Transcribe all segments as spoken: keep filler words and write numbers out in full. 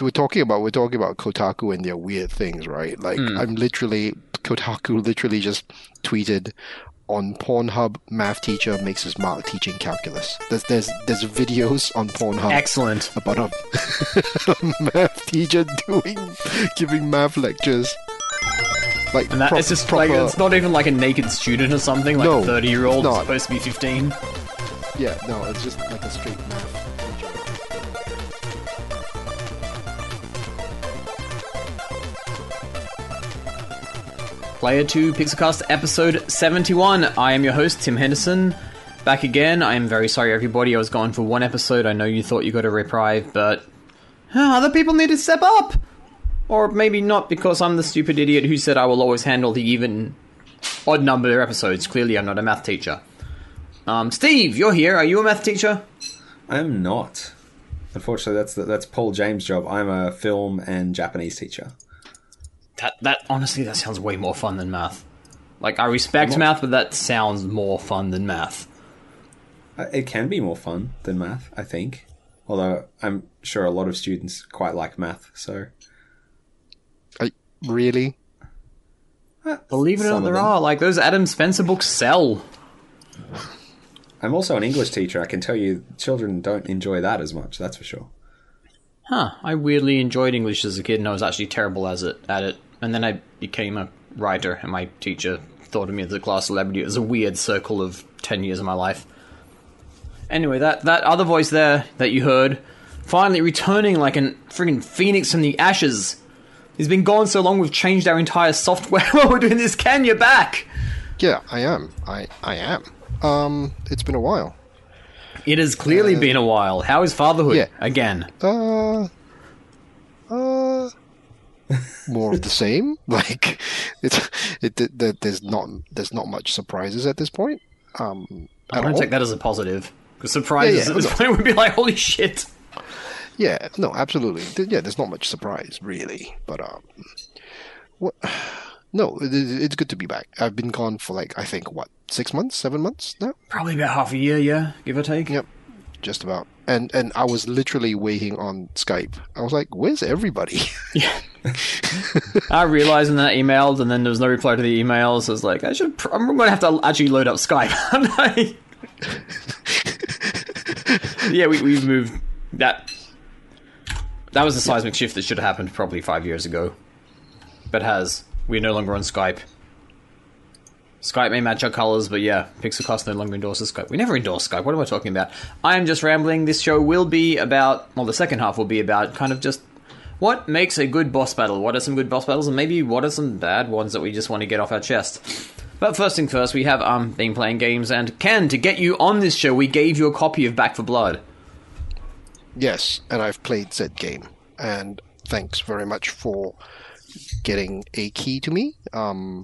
we're talking about, we're talking about Kotaku and their weird things, right? Like, mm. I'm literally, Kotaku literally just tweeted, on Pornhub, math teacher makes his mark teaching calculus. There's there's, there's videos on Pornhub. Excellent. About a, a math teacher doing, giving math lectures. Like, and that, pro- it's just proper, like, it's not even like a naked student or something, like no, a thirty year old is supposed to be fifteen. Yeah, no, it's just like a straight math. Player two, PixelCast, episode seventy-one. I am your host, Tim Henderson. Back again. I am very sorry, everybody. I was gone for one episode. I know you thought you got a reprieve, but other people need to step up. Or maybe not, because I'm the stupid idiot who said I will always handle the even odd number of episodes. Clearly, I'm not a math teacher. Um, Steve, you're here. Are you a math teacher? I am not. Unfortunately, that's that's Paul James' job. I'm a film and Japanese teacher. That, that honestly, that sounds way more fun than math. Like, I respect more, math, but that sounds more fun than math. It can be more fun than math, I think. Although, I'm sure a lot of students quite like math, so... I, really? Believe it or not, there are. Like, those Adam Spencer books sell. I'm also an English teacher. I can tell you children don't enjoy that as much, that's for sure. Huh. I weirdly enjoyed English as a kid, and I was actually terrible as it, at it. And then I became a writer, and my teacher thought of me as a class celebrity. It was a weird circle of ten years of my life. Anyway, that, that other voice there that you heard, finally returning like a friggin' phoenix from the ashes. He's been gone so long, we've changed our entire software while we're doing this. Ken, you're back! Yeah, I am. I, I am. Um, it's been a while. It has clearly uh, been a while. How is fatherhood yeah. again? Uh... Uh... More of the same. Like, it's it, it, there's not there's not much surprises at this point. Um, I don't all. take that as a positive. Because surprises yeah, yeah, at this no. point would be like, holy shit. Yeah, no, absolutely. Yeah, there's not much surprise, really. But, um... What... No, it's good to be back. I've been gone for like, I think, what, six months, seven months now? Probably about half a year, yeah, give or take. Yep, just about. And and I was literally waiting on Skype. I was like, where's everybody? Yeah. I realized when I emailed and then there was no reply to the emails, so I was like, I should, I'm going to have to actually load up Skype, aren't I? Yeah, we, we've moved. That, that was a seismic shift that should have happened probably five years ago, but has... We're no longer on Skype. Skype may match our colours, but yeah, PixelCast no longer endorses Skype. We never endorse Skype. What am I talking about? I am just rambling. This show will be about, well, the second half will be about kind of just what makes a good boss battle. What are some good boss battles? And maybe what are some bad ones that we just want to get off our chest? But first thing first, we have um been playing games. And Ken, to get you on this show, we gave you a copy of Back four Blood. Yes, and I've played said game. And thanks very much for... getting a key to me. Um,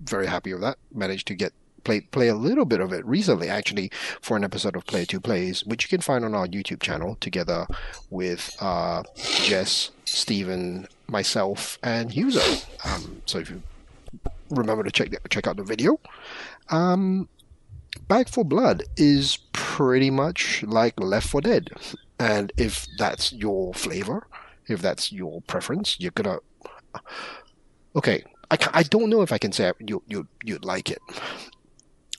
very happy with that. Managed to get play play a little bit of it recently, actually, for an episode of Player Two Plays, which you can find on our YouTube channel together with uh, Jess, Steven, myself, and Huzo. Um, so if you remember to check check out the video. Um, Back four Blood is pretty much like Left four Dead, and if that's your flavor. If that's your preference, you're gonna. Okay, I, I don't know if I can say you you you'd like it.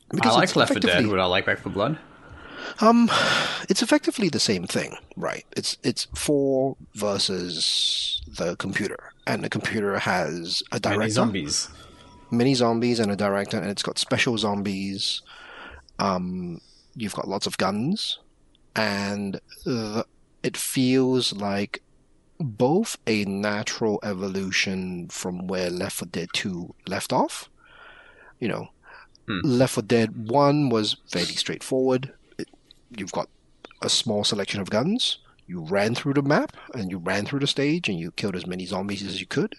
Because I like Left four Dead. Would I like Back four Blood? Um, it's effectively the same thing, right? It's it's four versus the computer, and the computer has a director, many zombies, many zombies, and a director, and it's got special zombies. Um, you've got lots of guns, and the, it feels like. Both a natural evolution from where Left four Dead two left off. You know, mm. Left four Dead one was fairly straightforward. It, you've got a small selection of guns. You ran through the map and you ran through the stage and you killed as many zombies as you could.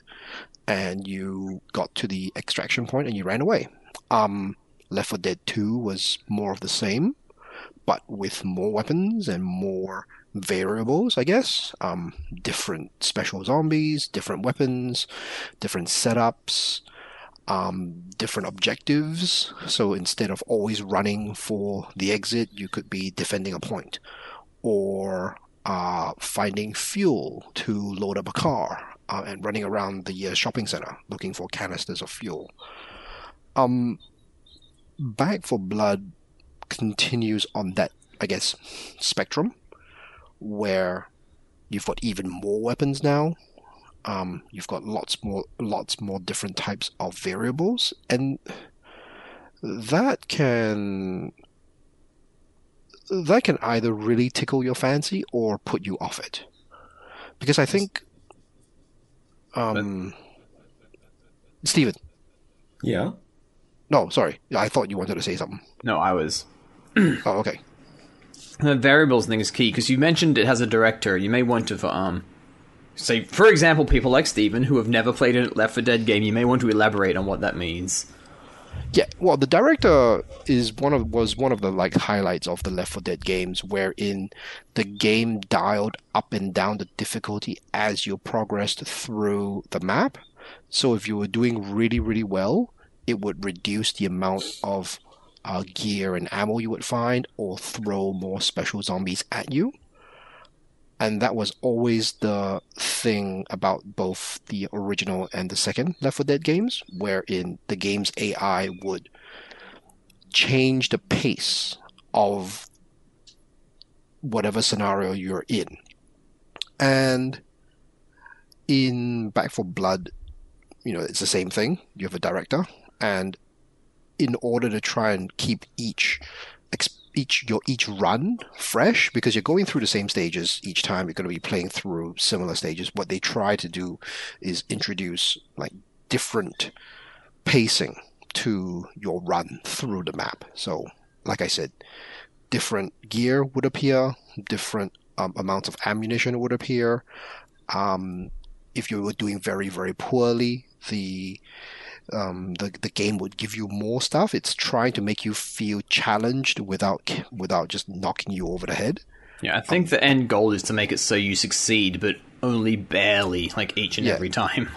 And you got to the extraction point and you ran away. Um, Left four Dead two was more of the same, but with more weapons and more... variables, I guess. Um, different special zombies, different weapons, different setups, um, different objectives. So instead of always running for the exit, you could be defending a point, or are finding fuel to load up a car uh, and running around the uh, shopping center looking for canisters of fuel. Um, Back four Blood continues on that, I guess, spectrum where you've got even more weapons now. Um, you've got lots more, lots more different types of variables, and that can that can either really tickle your fancy or put you off it. Because I think, um, Steven. Yeah. No, sorry. I thought you wanted to say something. No, I was. Oh, okay. The variables thing is key, because you mentioned it has a director. You may want to, um, say, for example, people like Steven, who have never played a Left four Dead game, you may want to elaborate on what that means. Yeah, well, the director is one of was one of the like highlights of the Left four Dead games, wherein the game dialed up and down the difficulty as you progressed through the map. So if you were doing really, really well, it would reduce the amount of uh, gear and ammo you would find, or throw more special zombies at you. And that was always the thing about both the original and the second Left four Dead games, wherein the game's A I would change the pace of whatever scenario you're in. And in Back four Blood, you know, it's the same thing. You have a director, and in order to try and keep each experience, each your each run fresh, because you're going through the same stages each time, you're going to be playing through similar stages. What they try to do is introduce like different pacing to your run through the map. So like I said, different gear would appear, different um, amounts of ammunition would appear. Um, if you were doing very, very poorly, the Um, the the game would give you more stuff. It's trying to make you feel challenged without without just knocking you over the head. Yeah, I think um, the end goal is to make it so you succeed, but only barely, like each and yeah, every time.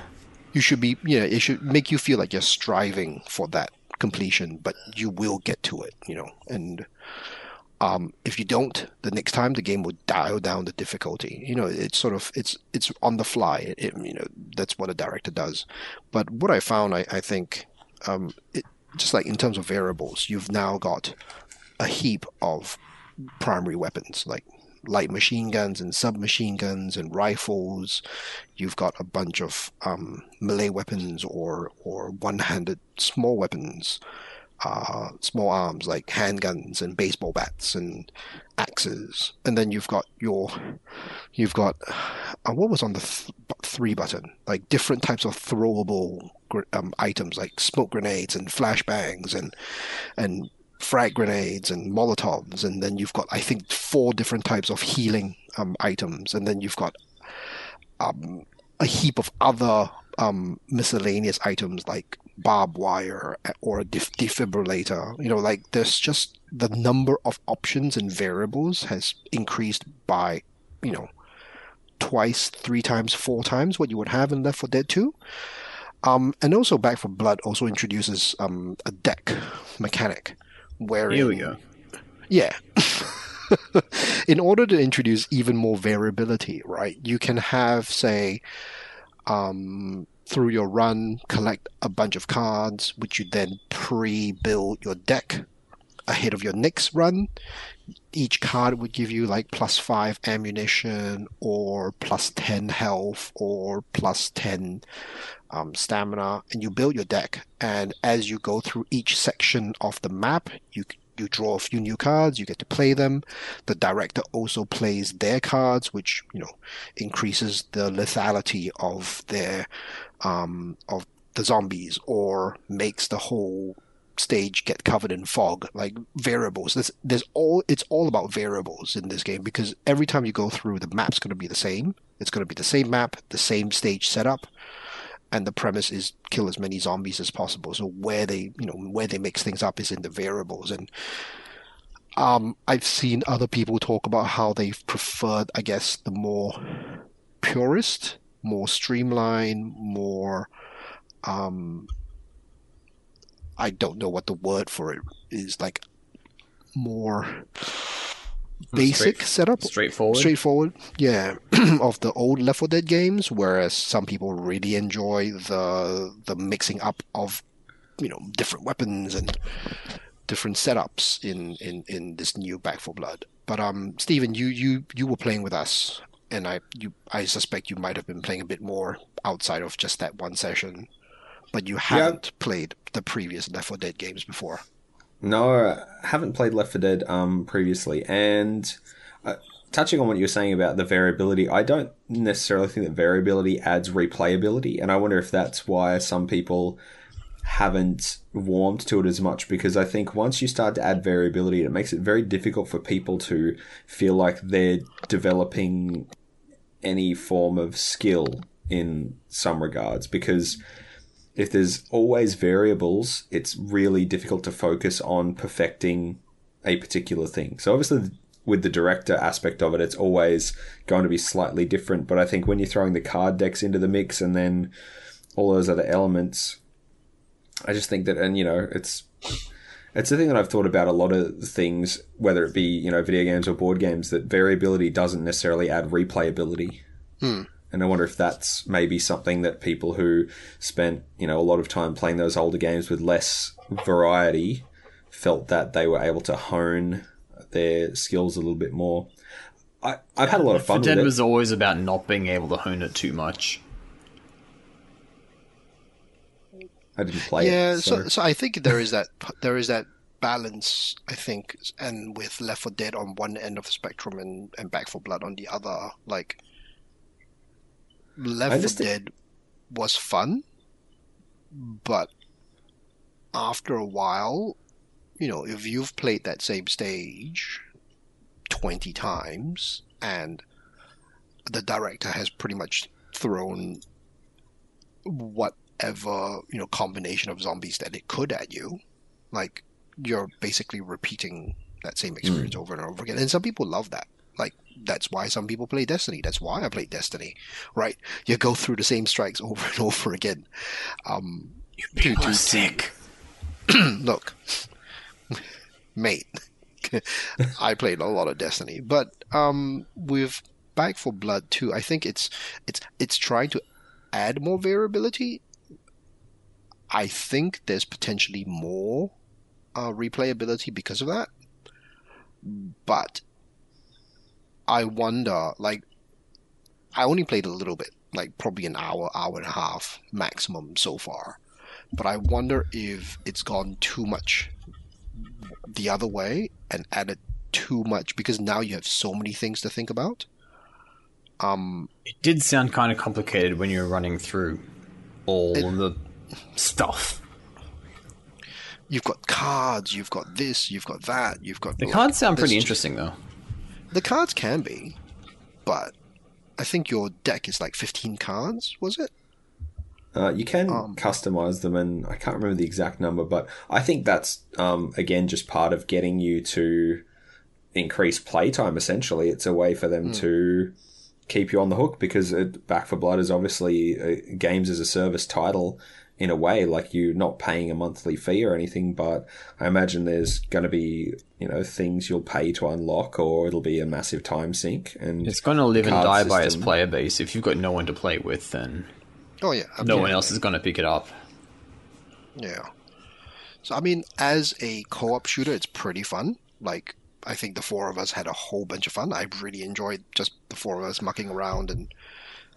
You should be, yeah. You know, it should make you feel like you're striving for that completion, but you will get to it, you know. And um, if you don't, the next time the game will dial down the difficulty. You know, it's sort of it's it's on the fly. It, it, you know, that's what a director does. But what I found, I, I think, um, it, just like in terms of variables, you've now got a heap of primary weapons, like light machine guns and submachine guns and rifles. You've got a bunch of um, melee weapons or, or one-handed small weapons, uh, small arms like handguns and baseball bats and axes. And then you've got your, you've got, uh, what was on the th- three button? Like different types of throwable um, items like smoke grenades and flashbangs and, and frag grenades and Molotovs. And then you've got, I think, four different types of healing um, items. And then you've got um, a heap of other um, miscellaneous items like barbed wire or a def- defibrillator. You know, like there's just the number of options and variables has increased by, you know, twice, three times, four times what you would have in Left four Dead two. Um, and also Back four Blood also introduces um, a deck mechanic where... Here we go. Yeah. In order to introduce even more variability, right, you can have, say... Um, through your run, collect a bunch of cards, which you then pre-build your deck ahead of your next run. Each card would give you like plus five ammunition or plus ten health or plus ten um, stamina, and you build your deck. And as you go through each section of the map, you you draw a few new cards, you get to play them. The director also plays their cards, which, you know, increases the lethality of their um, of the zombies or makes the whole stage get covered in fog. Like variables. There's, there's all it's all about variables in this game, because every time you go through, the map's going to be the same. It's going to be the same map, the same stage setup. And the premise is kill as many zombies as possible. So where they, you know, where they mix things up is in the variables. And um, I've seen other people talk about how they've preferred, I guess, the more purist, more streamlined, more, um, I don't know what the word for it is, like more basic Straight, setup, straightforward, straightforward, yeah, of the old Left four Dead games. Whereas some people really enjoy the the mixing up of, you know, different weapons and different setups in in, in this new Back four Blood. But um, Steven, you you you were playing with us, and I you I suspect you might have been playing a bit more outside of just that one session, but you haven't yeah. played the previous Left four Dead games before. No, I haven't played Left four Dead um, previously, and uh, touching on what you were saying about the variability, I don't necessarily think that variability adds replayability, and I wonder if that's why some people haven't warmed to it as much, because I think once you start to add variability, it makes it very difficult for people to feel like they're developing any form of skill in some regards, because if there's always variables, it's really difficult to focus on perfecting a particular thing. So obviously with the director aspect of it, it's always going to be slightly different. But I think when you're throwing the card decks into the mix and then all those other elements, I just think that, and you know, it's it's a thing that I've thought about a lot of things, whether it be, you know, video games or board games, that variability doesn't necessarily add replayability. Hmm. And I wonder if that's maybe something that people who spent, you know, a lot of time playing those older games with less variety felt that they were able to hone their skills a little bit more. I, I've had a lot of fun with it. Dead was always about not being able to hone it too much. I didn't play yeah, it. Yeah, so. so so I think there is that there is that balance, I think, and with Left four Dead on one end of the spectrum and, and Back four Blood on the other, like Left four Dead was fun, but after a while, you know, if you've played that same stage twenty times and the director has pretty much thrown whatever, you know, combination of zombies that it could at you, like, you're basically repeating that same experience mm. over and over again. And some people love that. Like, that's why some people play Destiny. That's why I play Destiny, right? You go through the same strikes over and over again. Um, you people are sick. Look, mate, I played a lot of Destiny, but um, with Back four Blood too, I think it's it's it's trying to add more variability. I think there's potentially more uh, replayability because of that, but I wonder, like, I only played a little bit, like probably an hour, hour and a half maximum so far. But I wonder if it's gone too much the other way and added too much, because now you have so many things to think about. Um, it did sound kind of complicated when you were running through all it, of the stuff. You've got cards, you've got this, you've got that, you've got... The like, cards sound pretty interesting, though. The cards can be, but I think your deck is like fifteen cards, was it? Uh, you can um, customize them, and I can't remember the exact number, but I think that's, um, again, just part of getting you to increase playtime, essentially. It's a way for them mm. to keep you on the hook, because it, Back four Blood is obviously a games as a service title in a way, like you're not paying a monthly fee or anything, but I imagine there's going to be, you know, things you'll pay to unlock, or it'll be a massive time sink. And it's going to live and die system. by its player base. If you've got no one to play with, then oh yeah, no one else is going to pick it up. Yeah. So I mean, as a co-op shooter, it's pretty fun. Like, I think the four of us had a whole bunch of fun. I really enjoyed just the four of us mucking around and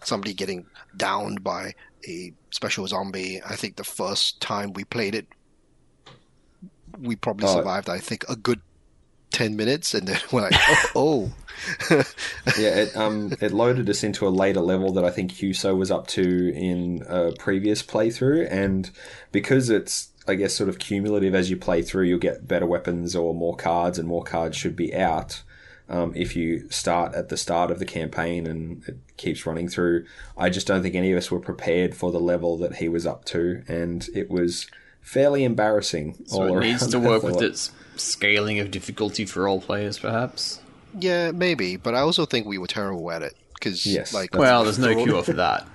somebody getting downed by a special zombie. I think the first time we played it, we probably oh. survived, I think, a good ten minutes, and then we're like, oh. oh. Yeah, it, um, it loaded us into a later level that I think Huso was up to in a previous playthrough, and because it's, I guess, sort of cumulative as you play through, you'll get better weapons or more cards, and more cards should be out. Um, if you start at the start of the campaign and it keeps running through, I just don't think any of us were prepared for the level that he was up to, and it was fairly embarrassing. So all it needs to work with its scaling of difficulty for all players, perhaps? Yeah, maybe, but I also think we were terrible at it. Cause, yes. Like, well, there's no cure for that.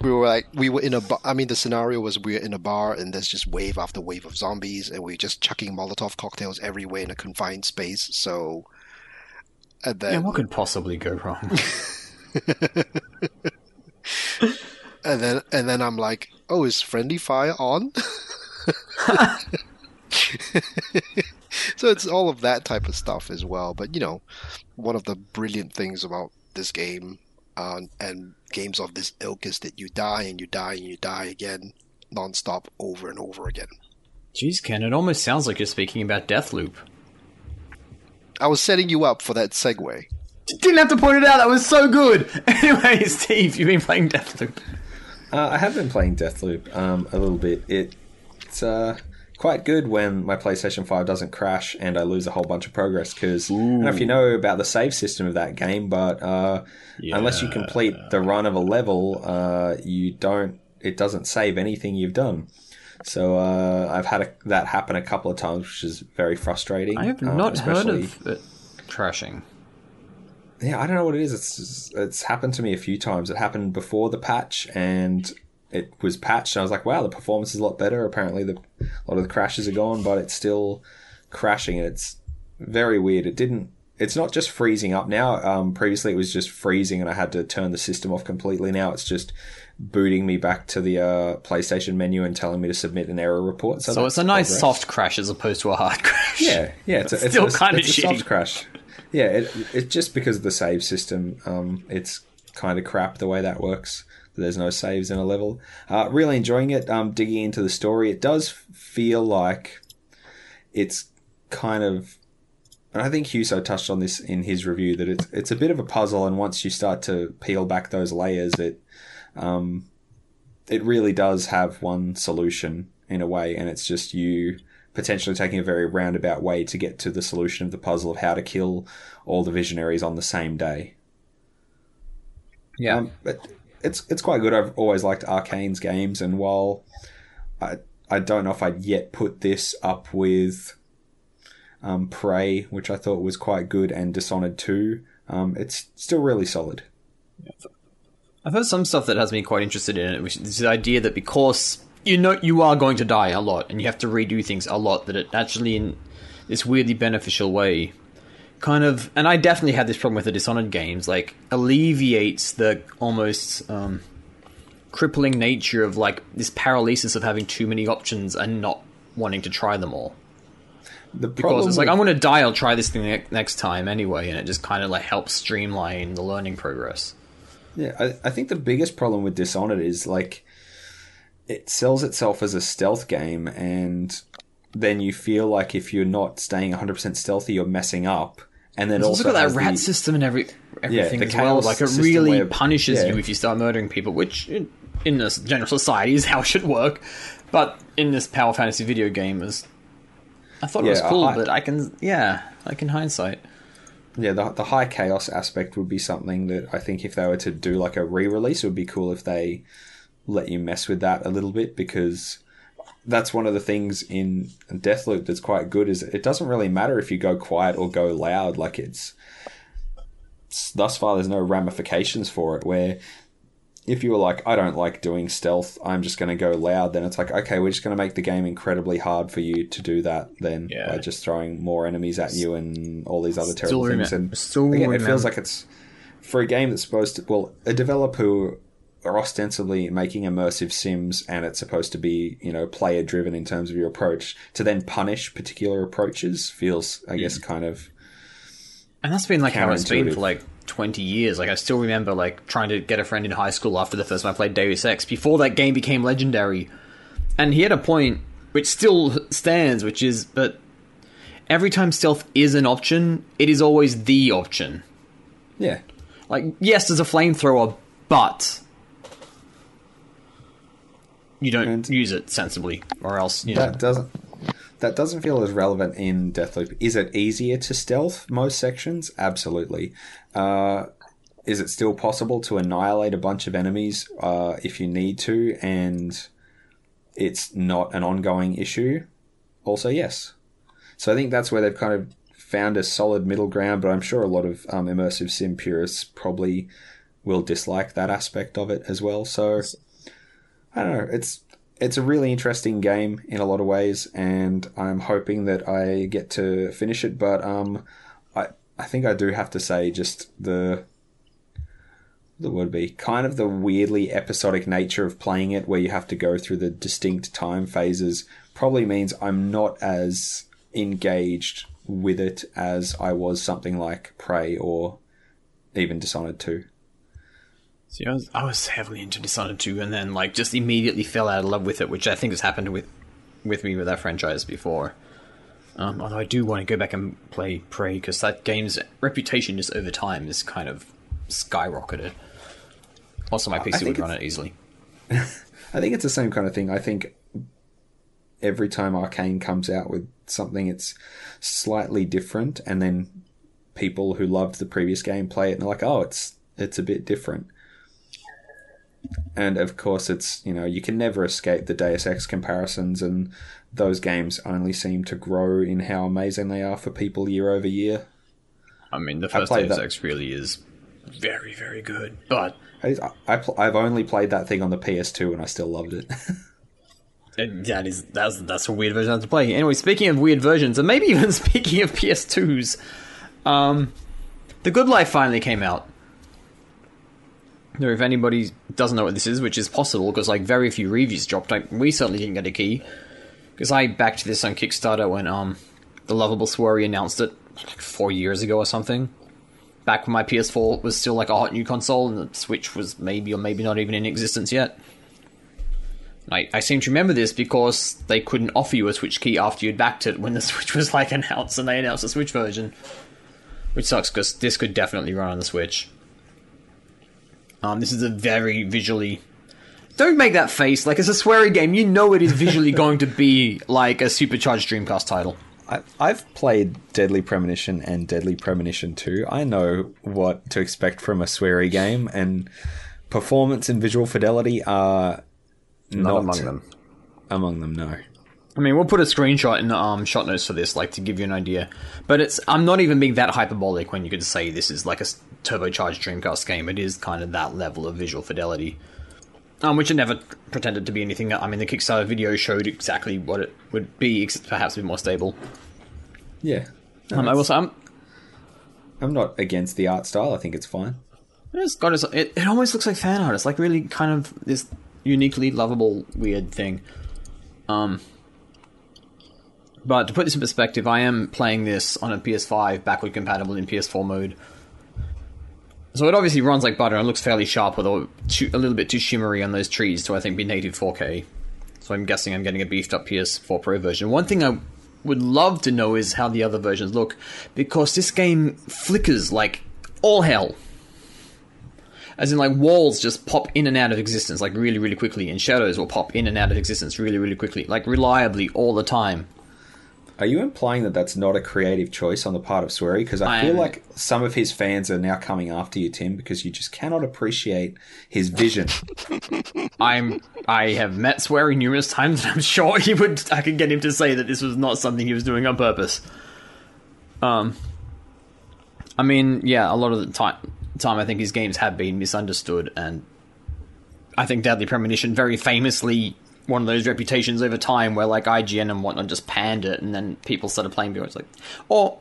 We were like, we were in a bar. I mean, the scenario was we were in a bar and there's just wave after wave of zombies, and we were just chucking Molotov cocktails everywhere in a confined space. So And then, yeah, what could possibly go wrong? and then, and then I'm like, oh, is friendly fire on? So it's all of that type of stuff as well. But you know, one of the brilliant things about this game uh, and games of this ilk is that you die and you die and you die again, nonstop, over and over again. Jeez, Ken, it almost sounds like you're speaking about Deathloop. I was setting you up for that segue. You didn't have to point it out. That was so good. Anyway, Steve, you've been playing Deathloop. Uh, I have been playing Deathloop um, a little bit. It, it's uh, quite good when my PlayStation five doesn't crash and I lose a whole bunch of progress, because I don't know if you know about the save system of that game, but uh, yeah. unless you complete the run of a level, uh, you don't. It doesn't save anything you've done. So uh, I've had a, that happen a couple of times, which is very frustrating. I have not um, heard of it crashing. Yeah, I don't know what it is. It's it's happened to me a few times. It happened before the patch, and it was patched, and I was like, wow, the performance is a lot better. Apparently, the, a lot of the crashes are gone, but it's still crashing, and it's very weird. It didn't. It's not just freezing up now. Um, previously, it was just freezing, and I had to turn the system off completely. Now it's just booting me back to the uh, PlayStation menu and telling me to submit an error report. So, so it's a nice progress. Soft crash as opposed to a hard crash. Yeah, yeah, it's, it's a, still it's kind a, of it's a soft crash. Yeah, it, it's just because of the save system. Um, it's kind of crap the way that works. There's no saves in a level. Uh, really enjoying it. Um, digging into the story, it does feel like it's kind of. And I think Huso touched on this in his review, that it's it's a bit of a puzzle, and once you start to peel back those layers, it um it really does have one solution in a way, and it's just you potentially taking a very roundabout way to get to the solution of the puzzle of how to kill all the visionaries on the same day. Yeah, um, but it's it's quite good. I've always liked Arcane's games, and while I I don't know if I'd yet put this up with. Um, Prey, which I thought was quite good, and Dishonored two. Um, it's still really solid. I've heard some stuff that has me quite interested in it, which is the idea that because you know you are going to die a lot and you have to redo things a lot, that it actually, in this weirdly beneficial way, kind of, and I definitely had this problem with the Dishonored games, like alleviates the almost um, crippling nature of like this paralysis of having too many options and not wanting to try them all. The because it's like, with- I'm going to die, I'll try this thing next time anyway, and it just kind of like helps streamline the learning progress. Yeah, I, I think the biggest problem with Dishonored is like it sells itself as a stealth game, and then you feel like if you're not staying one hundred percent stealthy, you're messing up. And then it's also, also got that rat the, system and every, everything yeah, as well. Like it really where, punishes yeah. you if you start murdering people, which in, in this general society is how it should work. But in this Power Fantasy video game is... I thought yeah, it was cool, high, but I can, yeah, like in hindsight. Yeah, the the high chaos aspect would be something that I think if they were to do like a re-release, it would be cool if they let you mess with that a little bit, because that's one of the things in Deathloop that's quite good is it doesn't really matter if you go quiet or go loud. Like it's, it's thus far, there's no ramifications for it where... If you were like, I don't like doing stealth, I'm just going to go loud, then it's like, okay, we're just going to make the game incredibly hard for you to do that then yeah. by just throwing more enemies at you and all these other terrible still things. And still again, it feels like it's, for a game that's supposed to, well, a developer who are ostensibly making immersive sims and it's supposed to be, you know, player-driven in terms of your approach, to then punish particular approaches feels, I guess, yeah. kind of... And that's been like how it's been for like twenty years. Like I still remember like trying to get a friend in high school after the first time I played Deus Ex before that game became legendary. And he had a point which still stands, which is, but every time stealth is an option, it is always the option. Yeah. Like, yes, there's a flamethrower, but you don't and use it sensibly or else, you that know. doesn't. That doesn't feel as relevant in Deathloop. Is it easier to stealth most sections? Absolutely. Uh, is it still possible to annihilate a bunch of enemies uh, if you need to and it's not an ongoing issue? Also, yes. So I think that's where they've kind of found a solid middle ground, but I'm sure a lot of um, immersive sim purists probably will dislike that aspect of it as well. So, I don't know. It's... It's a really interesting game in a lot of ways, and I'm hoping that I get to finish it. But um, I I think I do have to say just the the word be kind of the weirdly episodic nature of playing it, where you have to go through the distinct time phases, probably means I'm not as engaged with it as I was something like Prey or even Dishonored two. See, I was, I was heavily into Dishonored two and then like just immediately fell out of love with it, which I think has happened with with me with that franchise before. Um, although I do want to go back and play Prey, because that game's reputation just over time is kind of skyrocketed. Also, my P C would run it easily. I think it's the same kind of thing. I think every time Arcane comes out with something, it's slightly different, and then people who loved the previous game play it and they're like, oh, it's it's a bit different. And of course, it's, you know, you can never escape the Deus Ex comparisons, and those games only seem to grow in how amazing they are for people year over year. I mean, the first Deus Ex really is very, very good, but I, I pl- I've only played that thing on the P S two, and I still loved it. that is that's that's a weird version I have to play. Anyway, speaking of weird versions, and maybe even speaking of P S twos, um, The Good Life finally came out. Now, if anybody doesn't know what this is, which is possible because like very few reviews dropped, like, we certainly didn't get a key, because I backed this on Kickstarter when um the lovable Swery announced it like four years ago or something. Back when my P S four was still like a hot new console and the Switch was maybe or maybe not even in existence yet. I, I seem to remember this because they couldn't offer you a Switch key after you'd backed it when the Switch was like announced, and they announced the Switch version. Which sucks, because this could definitely run on the Switch. Um, this is a very visually... Don't make that face. Like, it's a Swery game. You know it is visually going to be like a supercharged Dreamcast title. I, I've played Deadly Premonition and Deadly Premonition two. I know what to expect from a Swery game, and performance and visual fidelity are... Not, not among them. Among them, no. I mean, we'll put a screenshot in the um, shot notes for this, like, to give you an idea. But it's I'm not even being that hyperbolic when you could say this is like a turbocharged Dreamcast game. It is kind of that level of visual fidelity, um, which it never pretended to be anything. I mean, the Kickstarter video showed exactly what it would be, except perhaps a bit more stable. Yeah. No, um, I will say, I'm, I'm not against the art style. I think it's fine. It's got its, it, it almost looks like fan art. It's like really kind of this... uniquely lovable weird thing. Um but to put this in perspective, I am playing this on a P S five backward compatible in P S four mode, so it obviously runs like butter and looks fairly sharp, although a little bit too shimmery on those trees to I think be native four K. So I'm guessing I'm getting a beefed up P S four Pro version. One thing I would love to know is how the other versions look, because this game flickers like all hell. As in, like, walls just pop in and out of existence, like, really, really quickly. And shadows will pop in and out of existence really, really quickly. Like, reliably, all the time. Are you implying that that's not a creative choice on the part of Swery? Because I, I feel am... like some of his fans are now coming after you, Tim, because you just cannot appreciate his vision. I'm, I have met Swery numerous times, and I'm sure he would... I could get him to say that this was not something he was doing on purpose. Um, I mean, yeah, a lot of the time... time I think his games have been misunderstood, and I think Deadly Premonition very famously one of those reputations over time where like I G N and whatnot just panned it, and then people started playing it. It's like, or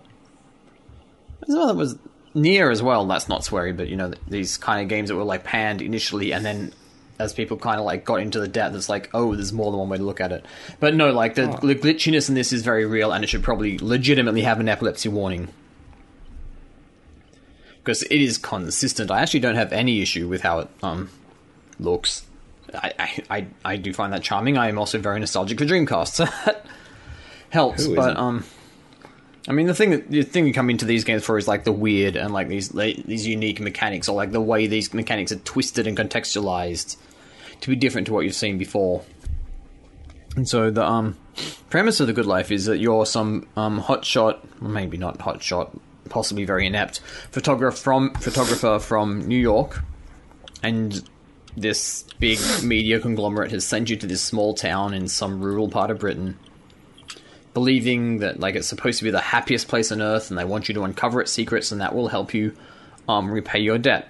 there's another that was Nier as well, that's not Swery, but you know, these kind of games that were like panned initially, and then as people kind of like got into the depth, it's like, oh, there's more than one way to look at it. But no, like the, oh. the glitchiness in this is very real, and it should probably legitimately have an epilepsy warning, because it is consistent. I actually don't have any issue with how it um looks. I I, I do find that charming. I am also very nostalgic for Dreamcast, so that helps. But um, I mean, the thing that the thing you come into these games for is like the weird and like these these unique mechanics, or like the way these mechanics are twisted and contextualized to be different to what you've seen before. And so the um premise of The Good Life is that you're some um hotshot, maybe not hotshot, possibly very inept photographer from photographer from New York, and this big media conglomerate has sent you to this small town in some rural part of Britain, believing that like it's supposed to be the happiest place on earth, and they want you to uncover its secrets, and that will help you um repay your debt.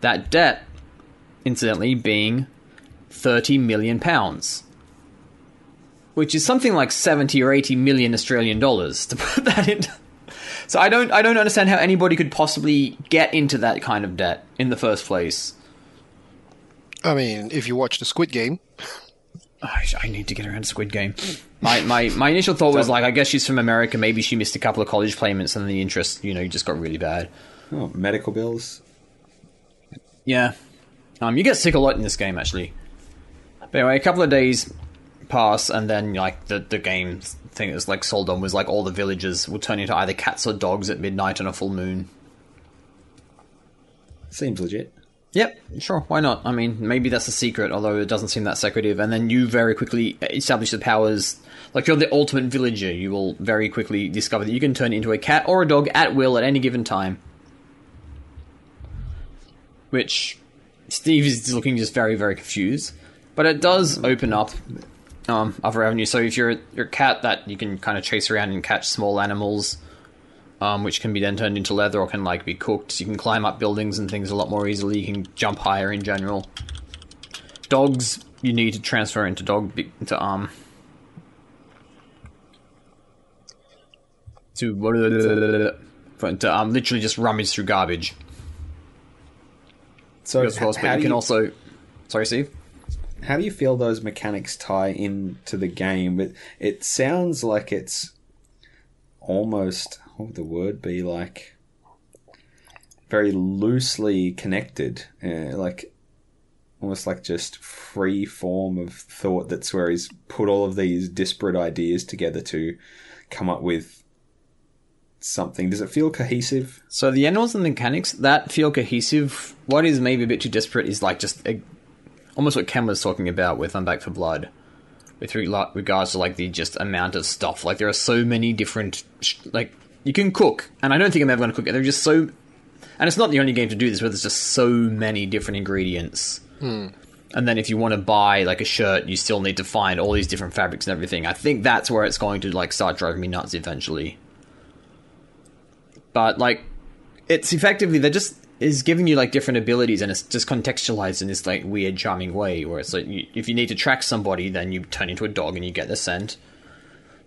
That debt, incidentally, being thirty million pounds, which is something like seventy or eighty million Australian dollars, to put that in. So I don't, I don't understand how anybody could possibly get into that kind of debt in the first place. I mean, if you watch the Squid Game. I, I need to get around to Squid Game. My my, my initial thought was like, I guess she's from America. Maybe she missed a couple of college payments and the interest, you know, just got really bad. Oh, medical bills. Yeah. Um, you get sick a lot in this game, actually. But anyway, a couple of days pass, and then like the, the game thing that's like sold on was like all the villagers will turn into either cats or dogs at midnight on a full moon. Seems legit. Yep, sure, why not? I mean, maybe that's the secret, although it doesn't seem that secretive. And then you very quickly establish the powers. Like, you're the ultimate villager. You will very quickly discover that you can turn into a cat or a dog at will at any given time. Which, Steve is looking just very, very confused. But it does open up um, other avenues. So if you're a, you're a cat, that you can kind of chase around and catch small animals, um, which can be then turned into leather or can like be cooked. You can climb up buildings and things a lot more easily. You can jump higher in general. Dogs, you need to transfer into dog into um to to um literally just rummage through garbage. So of course, but you can also sorry, Steve. How do you feel those mechanics tie into the game? It, it sounds like it's almost, what would the word be, like very loosely connected, uh, like almost like just free form of thought. That's where he's put all of these disparate ideas together to come up with something. Does it feel cohesive? So the animals and the mechanics, that feel cohesive. What is maybe a bit too disparate is like just... A, almost what Ken was talking about with Back four Blood, with regards to like the just amount of stuff. Like there are so many different, like you can cook, and I don't think I'm ever going to cook it. They're just so, and it's not the only game to do this, but there's just so many different ingredients. Hmm. And then if you want to buy like a shirt, you still need to find all these different fabrics and everything. I think that's where it's going to like start driving me nuts eventually. But like, it's effectively they're just. Is giving you like different abilities, and it's just contextualized in this like weird, charming way where it's like you, if you need to track somebody, then you turn into a dog and you get the scent.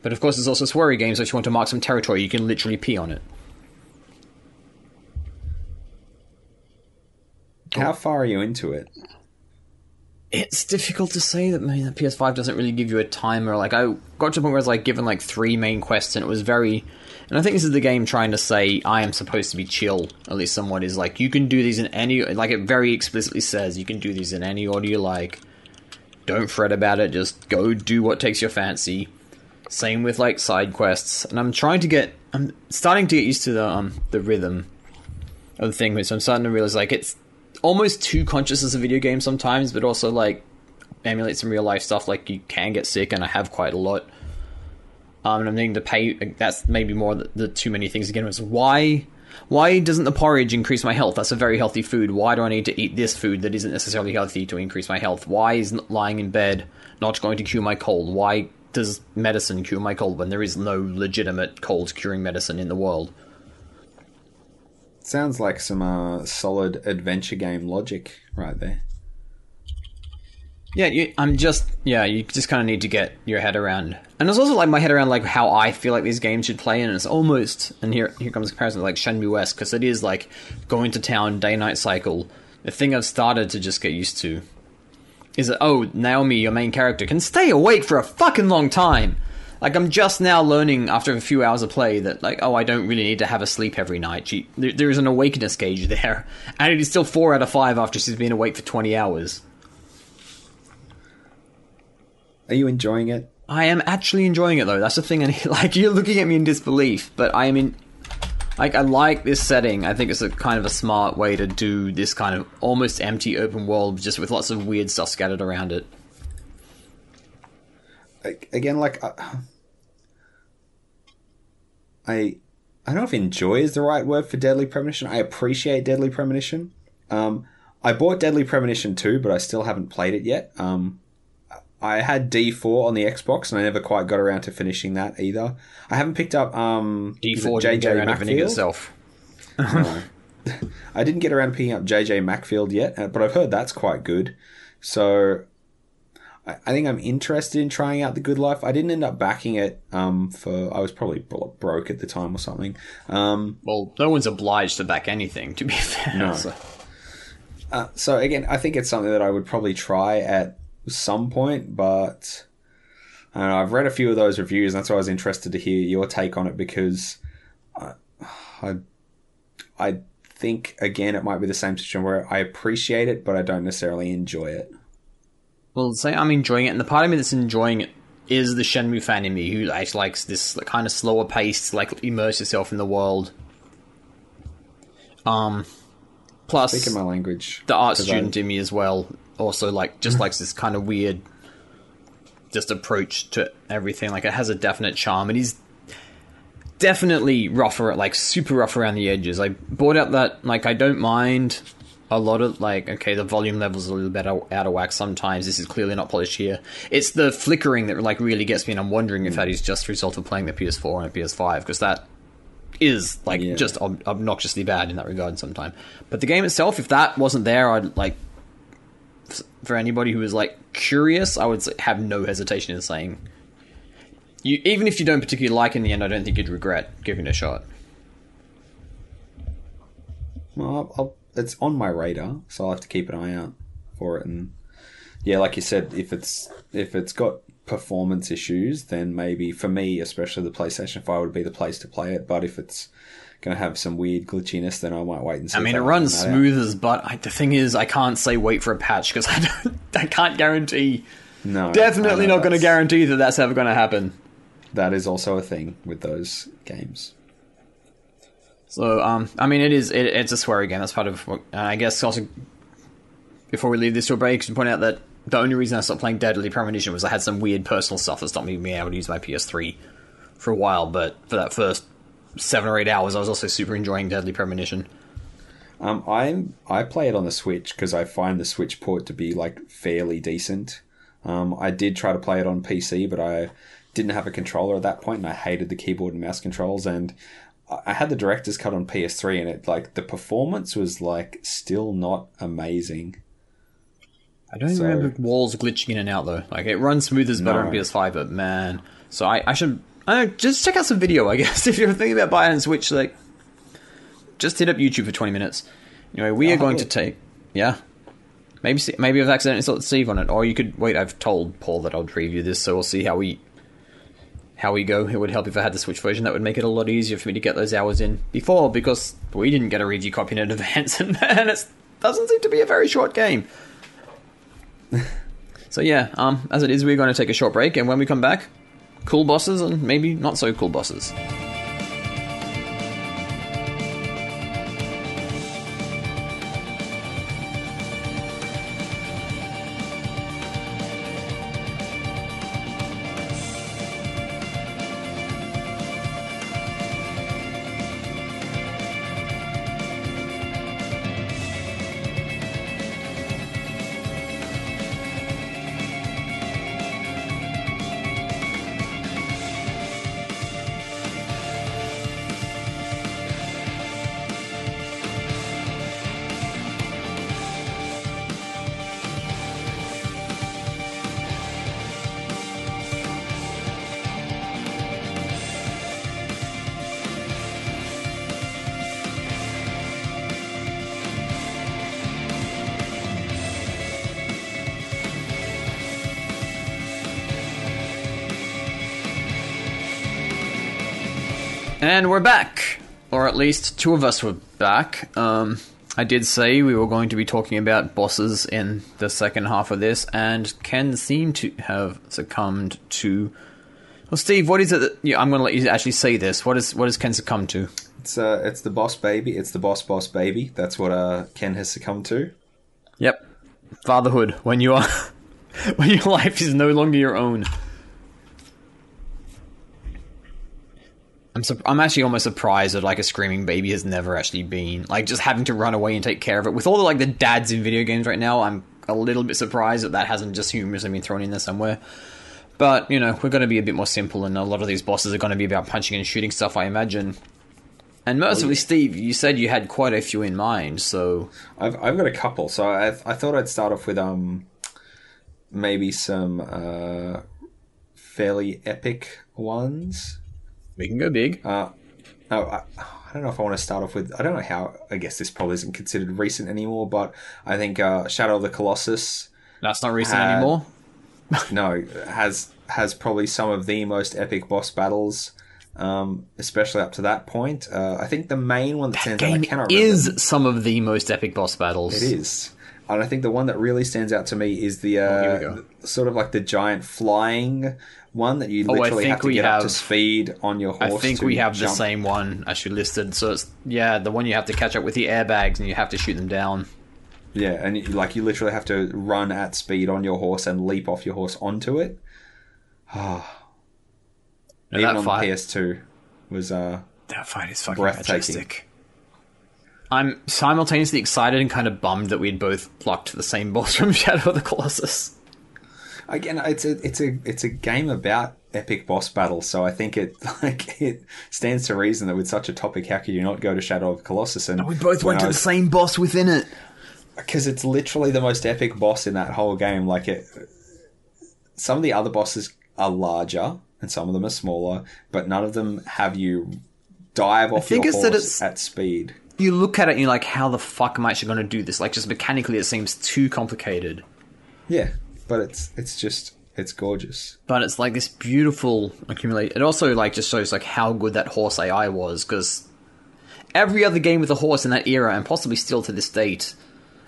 But of course, there's also Swery games. So if you want to mark some territory, you can literally pee on it. How far are you into it? It's difficult to say that. Man, the P S five doesn't really give you a timer. Like I got to a point where I was like given like three main quests, and it was very. And I think this is the game trying to say I am supposed to be chill. At least somewhat is like you can do these in any. Like it very explicitly says you can do these in any order you like. Don't fret about it. Just go do what takes your fancy. Same with like side quests. And I'm trying to get. I'm starting to get used to the um the rhythm of the thing. So I'm starting to realize like it's. Almost too conscious as a video game sometimes, but also like emulate some real life stuff. Like you can get sick, and I have quite a lot. Um, and I'm needing to pay. That's maybe more the, the too many things again. Was why? Why doesn't the porridge increase my health? That's a very healthy food. Why do I need to eat this food that isn't necessarily healthy to increase my health? Why is lying in bed not going to cure my cold? Why does medicine cure my cold when there is no legitimate cold curing medicine in the world? Sounds like some uh, solid adventure game logic right there. Yeah, you, I'm just... Yeah, you just kind of need to get your head around. And it's also like my head around like how I feel like these games should play, and it's almost... And here here comes a comparison to like Shenmue-esque, because it is like going to town, day-night cycle. The thing I've started to just get used to is that, oh, Naomi, your main character, can stay awake for a fucking long time. Like, I'm just now learning after a few hours of play that, like, oh, I don't really need to have a sleep every night. She, there, there is an awakeness gauge there. And it is still four out of five after she's been awake for twenty hours. Are you enjoying it? I am actually enjoying it, though. That's the thing. And, like, you're looking at me in disbelief, but I am in... Like, I like this setting. I think it's a kind of a smart way to do this kind of almost empty open world, just with lots of weird stuff scattered around it. Again, like... I... I I don't know if enjoy is the right word for Deadly Premonition. I appreciate Deadly Premonition. Um, I bought Deadly Premonition two, but I still haven't played it yet. Um, I had D four on the Xbox, and I never quite got around to finishing that either. I haven't picked up um, D four J J Macfield itself. No. I didn't get around to picking up J J Macfield yet, but I've heard that's quite good. So I, I think I'm interested in trying out The Good Life. I didn't end up backing it um, for... I was probably broke at the time or something. Um, well, no one's obliged to back anything, to be fair. No. So. Uh, so, again, I think it's something that I would probably try at some point, but... I don't know, I've read a few of those reviews, and that's why I was interested to hear your take on it, because I, I, I think, again, it might be the same situation where I appreciate it, but I don't necessarily enjoy it. Well, say I'm enjoying it, and the part of me that's enjoying it is the Shenmue fan in me, who actually likes this kind of slower pace, like, immerse yourself in the world. Um, plus, speaking my language, the art student I... in me as well also, like, just likes this kind of weird... just approach to everything. Like, it has a definite charm. It is definitely rougher, like super rough around the edges. I brought out that, like, I don't mind a lot of, like, okay, the volume level's a little bit out of whack sometimes, this is clearly not polished here. It's the flickering that, like, really gets me, and I'm wondering if that is just a result of playing the P S four and the P S five, because that is, like, yeah. just ob- obnoxiously bad in that regard sometimes. But the game itself, if that wasn't there, I'd, like, for anybody who is, like, curious, I would have no hesitation in saying, you, even if you don't particularly like in the end, I don't think you'd regret giving it a shot. Well, I'll, it's on my radar, so I'll have to keep an eye out for it. And yeah, like you said, if it's if it's got performance issues, then maybe for me, especially the PlayStation five would be the place to play it. But if it's going to have some weird glitchiness, then I might wait and see. I mean, it runs smooth as but I, the thing is, I can't say wait for a patch, because I don't, I can't guarantee. No, definitely not going to guarantee that that's ever going to happen. That is also a thing with those games. So, um, I mean, it is it, it's a Swery game. That's part of what, and I guess also before we leave this to a break, I should point out that the only reason I stopped playing Deadly Premonition was I had some weird personal stuff that stopped me being able to use my P S three for a while. But for that first seven or eight hours, I was also super enjoying Deadly Premonition. Um, I I play it on the Switch because I find the Switch port to be, like, fairly decent. Um, I did try to play it on P C, but I didn't have a controller at that point, and I hated the keyboard and mouse controls. And I had the director's cut on P S three, and it, like, the performance was, like, still not amazing. I don't so, remember walls glitching in and out though. Like, it runs smooth as butter no. on P S five, but man, so I I should. I don't, just check out some video, I guess. If you're thinking about buying a Switch, like, just hit up YouTube for twenty minutes. Anyway, we oh, are going to take... Yeah? Maybe maybe I've accidentally sold Steve on it. Or you could... Wait, I've told Paul that I'll review this, so we'll see how we how we go. It would help if I had the Switch version. That would make it a lot easier for me to get those hours in before, because we didn't get a review copy in advance, and man, it doesn't seem to be a very short game. So, yeah, um, as it is, we're going to take a short break, and when we come back... cool bosses and maybe not so cool bosses. And we're back, or at least two of us were back. Um, I did say we were going to be talking about bosses in the second half of this, and Ken seemed to have succumbed to... Well, Steve, what is it that... Yeah, I'm going to let you actually say this. What is what has Ken succumbed to? It's uh, it's the boss baby. It's the boss boss baby. That's what uh, Ken has succumbed to. Yep. Fatherhood, when you are... when your life is no longer your own. I'm su- I'm actually almost surprised that, like, a screaming baby has never actually been, like, just having to run away and take care of it. With all the, like, the dads in video games right now, I'm a little bit surprised that that hasn't just humorously been thrown in there somewhere. But, you know, we're going to be a bit more simple, and a lot of these bosses are going to be about punching and shooting stuff, I imagine. And mercifully, oh, yeah. Steve, you said you had quite a few in mind, so... I've I've got a couple, so I I thought I'd start off with, um... maybe some uh, fairly epic ones. We can go big. Uh, oh, I, I don't know if I want to start off with... I don't know how... I guess this probably isn't considered recent anymore, but I think uh, Shadow of the Colossus... That's not recent had, anymore? No. Has has probably some of the most epic boss battles, um, especially up to that point. Uh, I think the main one that stands out... That game is remember. some of the most epic boss battles. It is. And I think the one that really stands out to me is the... Uh, oh, here we go. Sort of like the giant flying... One that you literally oh, have to get have, up to speed on your horse. I think to we have jump. the same one actually listed. So it's yeah, the one you have to catch up with the airbags and you have to shoot them down. Yeah, and you, like you literally have to run at speed on your horse and leap off your horse onto it. Even on fight, the P S two was uh that fight is fucking fantastic. I'm simultaneously excited and kind of bummed that we'd both plucked the same boss from Shadow of the Colossus. Again, it's a it's a it's a game about epic boss battles, so I think it like it stands to reason that with such a topic, how could you not go to Shadow of Colossus? And no, we both went to was, the same boss within it because it's literally the most epic boss in that whole game. Like it, some of the other bosses are larger and some of them are smaller, but none of them have you dive off I think your it's horse that it's, at speed. You look at it and you're like, "How the fuck am I actually going to do this?" Like, just mechanically, it seems too complicated. Yeah. But it's it's just it's gorgeous. But it's like this beautiful accumulate. It also like just shows like how good that horse A I was, because every other game with a horse in that era, and possibly still to this date,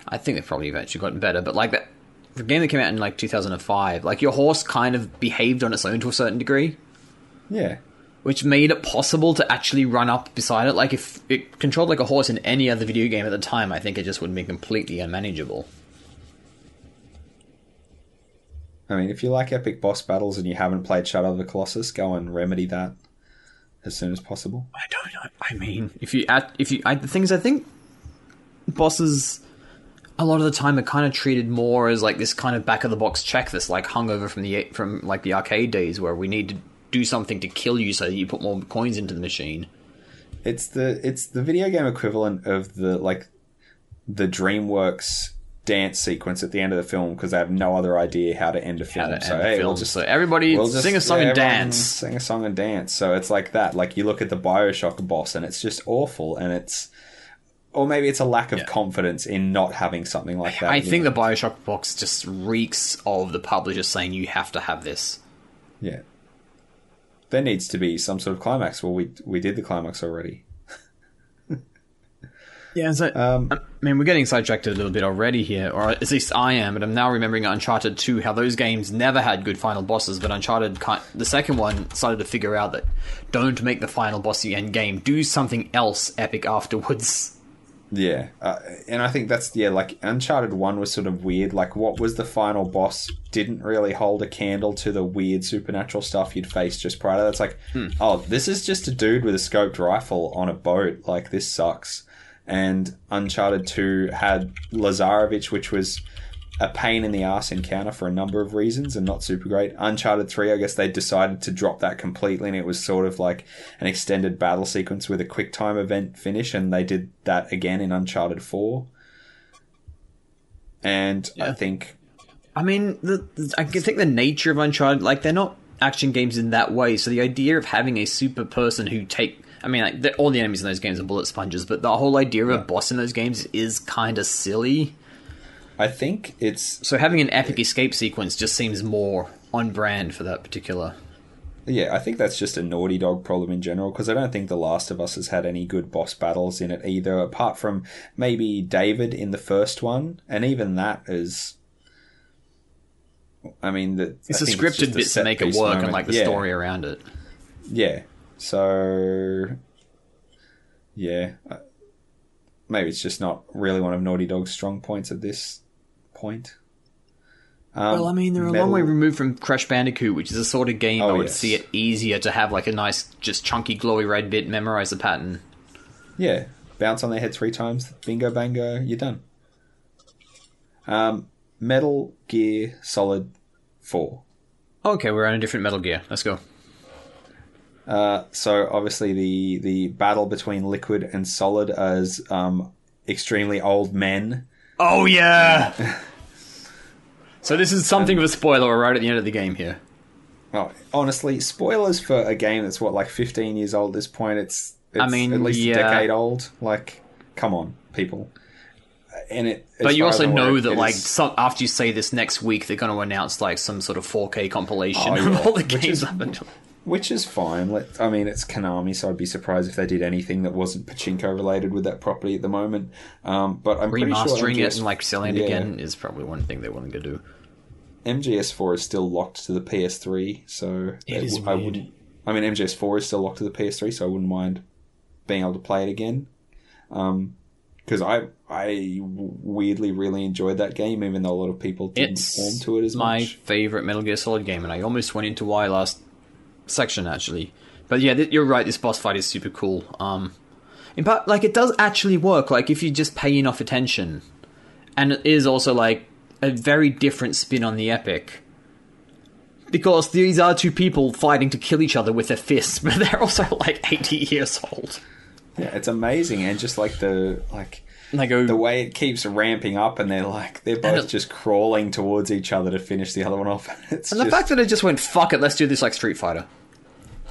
I think they've probably eventually gotten better. But like that the game that came out in like two thousand five, like your horse kind of behaved on its own to a certain degree. Yeah, which made it possible to actually run up beside it. Like if it controlled like a horse in any other video game at the time, I think it just would have been completely unmanageable. I mean, if you like epic boss battles and you haven't played Shadow of the Colossus, go and remedy that as soon as possible. I don't know. I mean, if you add, if you, I, the thing is, I think bosses a lot of the time are kind of treated more as like this kind of back of the box check that's like hung over from the from like the arcade days, where we need to do something to kill you so that you put more coins into the machine. It's the it's the video game equivalent of the like the DreamWorks dance sequence at the end of the film, because they have no other idea how to end a film. End so, hey, film. We'll just, so everybody we'll just, sing a song yeah, and dance. Sing a song and dance. So it's like that. Like you look at the Bioshock boss and it's just awful, and it's, or maybe it's a lack of yeah. confidence in not having something like that. I think know? the Bioshock box just reeks of the publisher saying you have to have this. Yeah. There needs to be some sort of climax. Well, we we did the climax already. Yeah, so, um, I mean, we're getting sidetracked a little bit already here, or at least I am, but I'm now remembering Uncharted two, how those games never had good final bosses, but Uncharted, the second one, started to figure out that don't make the final boss the end game, do something else epic afterwards. Yeah, uh, and I think that's, yeah, like, Uncharted one was sort of weird, like, what was the final boss didn't really hold a candle to the weird supernatural stuff you'd faced just prior to that. It's like, hmm. oh, this is just a dude with a scoped rifle on a boat, like, this sucks. And Uncharted two had Lazarevich, which was a pain in the ass encounter for a number of reasons and not super great. Uncharted three, I guess they decided to drop that completely, and it was sort of like an extended battle sequence with a quick time event finish, and they did that again in Uncharted four. And yeah. I think... I mean, the, the, I think the nature of Uncharted, like, they're not action games in that way, so the idea of having a super person who take... I mean, like, all the enemies in those games are bullet sponges, but the whole idea of a boss in those games is kind of silly. I think it's... So having an epic escape sequence just seems more on brand for that particular... Yeah, I think that's just a Naughty Dog problem in general, because I don't think The Last of Us has had any good boss battles in it either, apart from maybe David in the first one, and even that is... I mean... The, it's I a scripted it's bit to make it work moment. and, like, the yeah. story around it. Yeah. So, yeah, maybe it's just not really one of Naughty Dog's strong points at this point. Um, well, I mean, they're a metal... long way removed from Crash Bandicoot, which is a sort of game oh, I would yes. see it easier to have like a nice, just chunky, glowy red bit, memorize the pattern. Yeah, bounce on their head three times, bingo, bango, you're done. Um, Metal Gear Solid four. Okay, we're on a different Metal Gear. Let's go. Uh, so obviously the, the battle between Liquid and Solid as um, extremely old men. Oh yeah. So this is something um, of a spoiler right at the end of the game here. Oh, honestly, spoilers for a game that's, what, like fifteen years old at this point? It's, it's I mean, at least yeah. a decade old. Like, come on, people. And it, but you also know work, that like is... some, after you say this next week, they're going to announce like some sort of four K compilation oh, yeah. of all the which games is, up until... Which is fine. Let, I mean, it's Konami, so I'd be surprised if they did anything that wasn't Pachinko related with that property at the moment. Um, but I'm Remastering pretty sure M G S... it and like selling yeah. it again is probably one thing they wouldn't go do. M G S four is still locked to the P S three, so... It is I, would, I mean, M G S four is still locked to the P S three, so I wouldn't mind being able to play it again. Um... Because I I weirdly really enjoyed that game, even though a lot of people didn't it's warm to it as much. It's my favourite Metal Gear Solid game, and I almost went into why last section, actually. But yeah, th- you're right, this boss fight is super cool. Um, in part, like, it does actually work, like, if you just pay enough attention. And it is also, like, a very different spin on the epic. Because these are two people fighting to kill each other with their fists, but they're also, like, eighty years old. Yeah, it's amazing, and just like the like go, the way it keeps ramping up, and they're like they're both it, just crawling towards each other to finish the other one off. It's and the just, fact that it just went fuck it, let's do this like Street Fighter.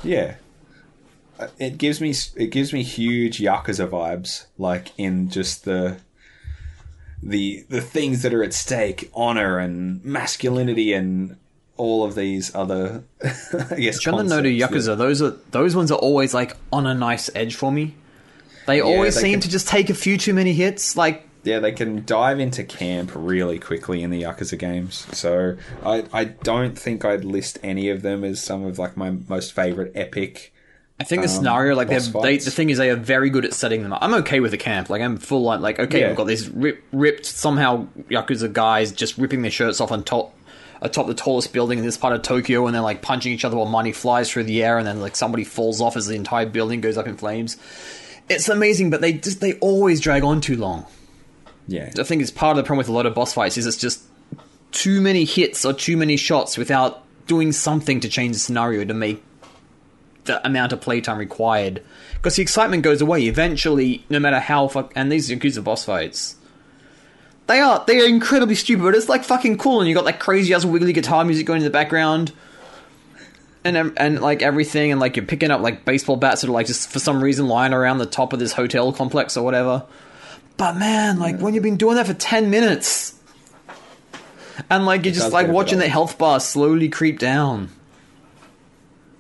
Yeah, it gives me it gives me huge Yakuza vibes, like in just the the the things that are at stake, honor and masculinity and all of these other. I guess. Trying to know to Yakuza, that, those are those ones are always like on a nice edge for me. They always yeah, they seem can, to just take a few too many hits. Like yeah, they can dive into camp really quickly in the Yakuza games. So I, I don't think I'd list any of them as some of like my most favorite epic. I think the um, scenario, like they, the thing is, they are very good at setting them up. I'm okay with the camp. Like I'm full on, like okay, yeah. we've got these rip, ripped somehow Yakuza guys just ripping their shirts off on top. Atop the tallest building in this part of Tokyo, and they're like punching each other while money flies through the air, and then like somebody falls off as the entire building goes up in flames. It's amazing, but they just they always drag on too long. Yeah, I think it's part of the problem with a lot of boss fights is it's just too many hits or too many shots without doing something to change the scenario to make the amount of playtime required. Because the excitement goes away eventually, no matter how fuck. And these Yakuza boss fights. They are. They are incredibly stupid, but it's, like, fucking cool. And you got, like, crazy-ass wiggly guitar music going in the background. And, and like, everything. And, like, you're picking up, like, baseball bats that are, like, just for some reason lying around the top of this hotel complex or whatever. But, man, like, yeah. when you've been doing that for ten minutes. And, like, you're it just, like, watching the health bar slowly creep down.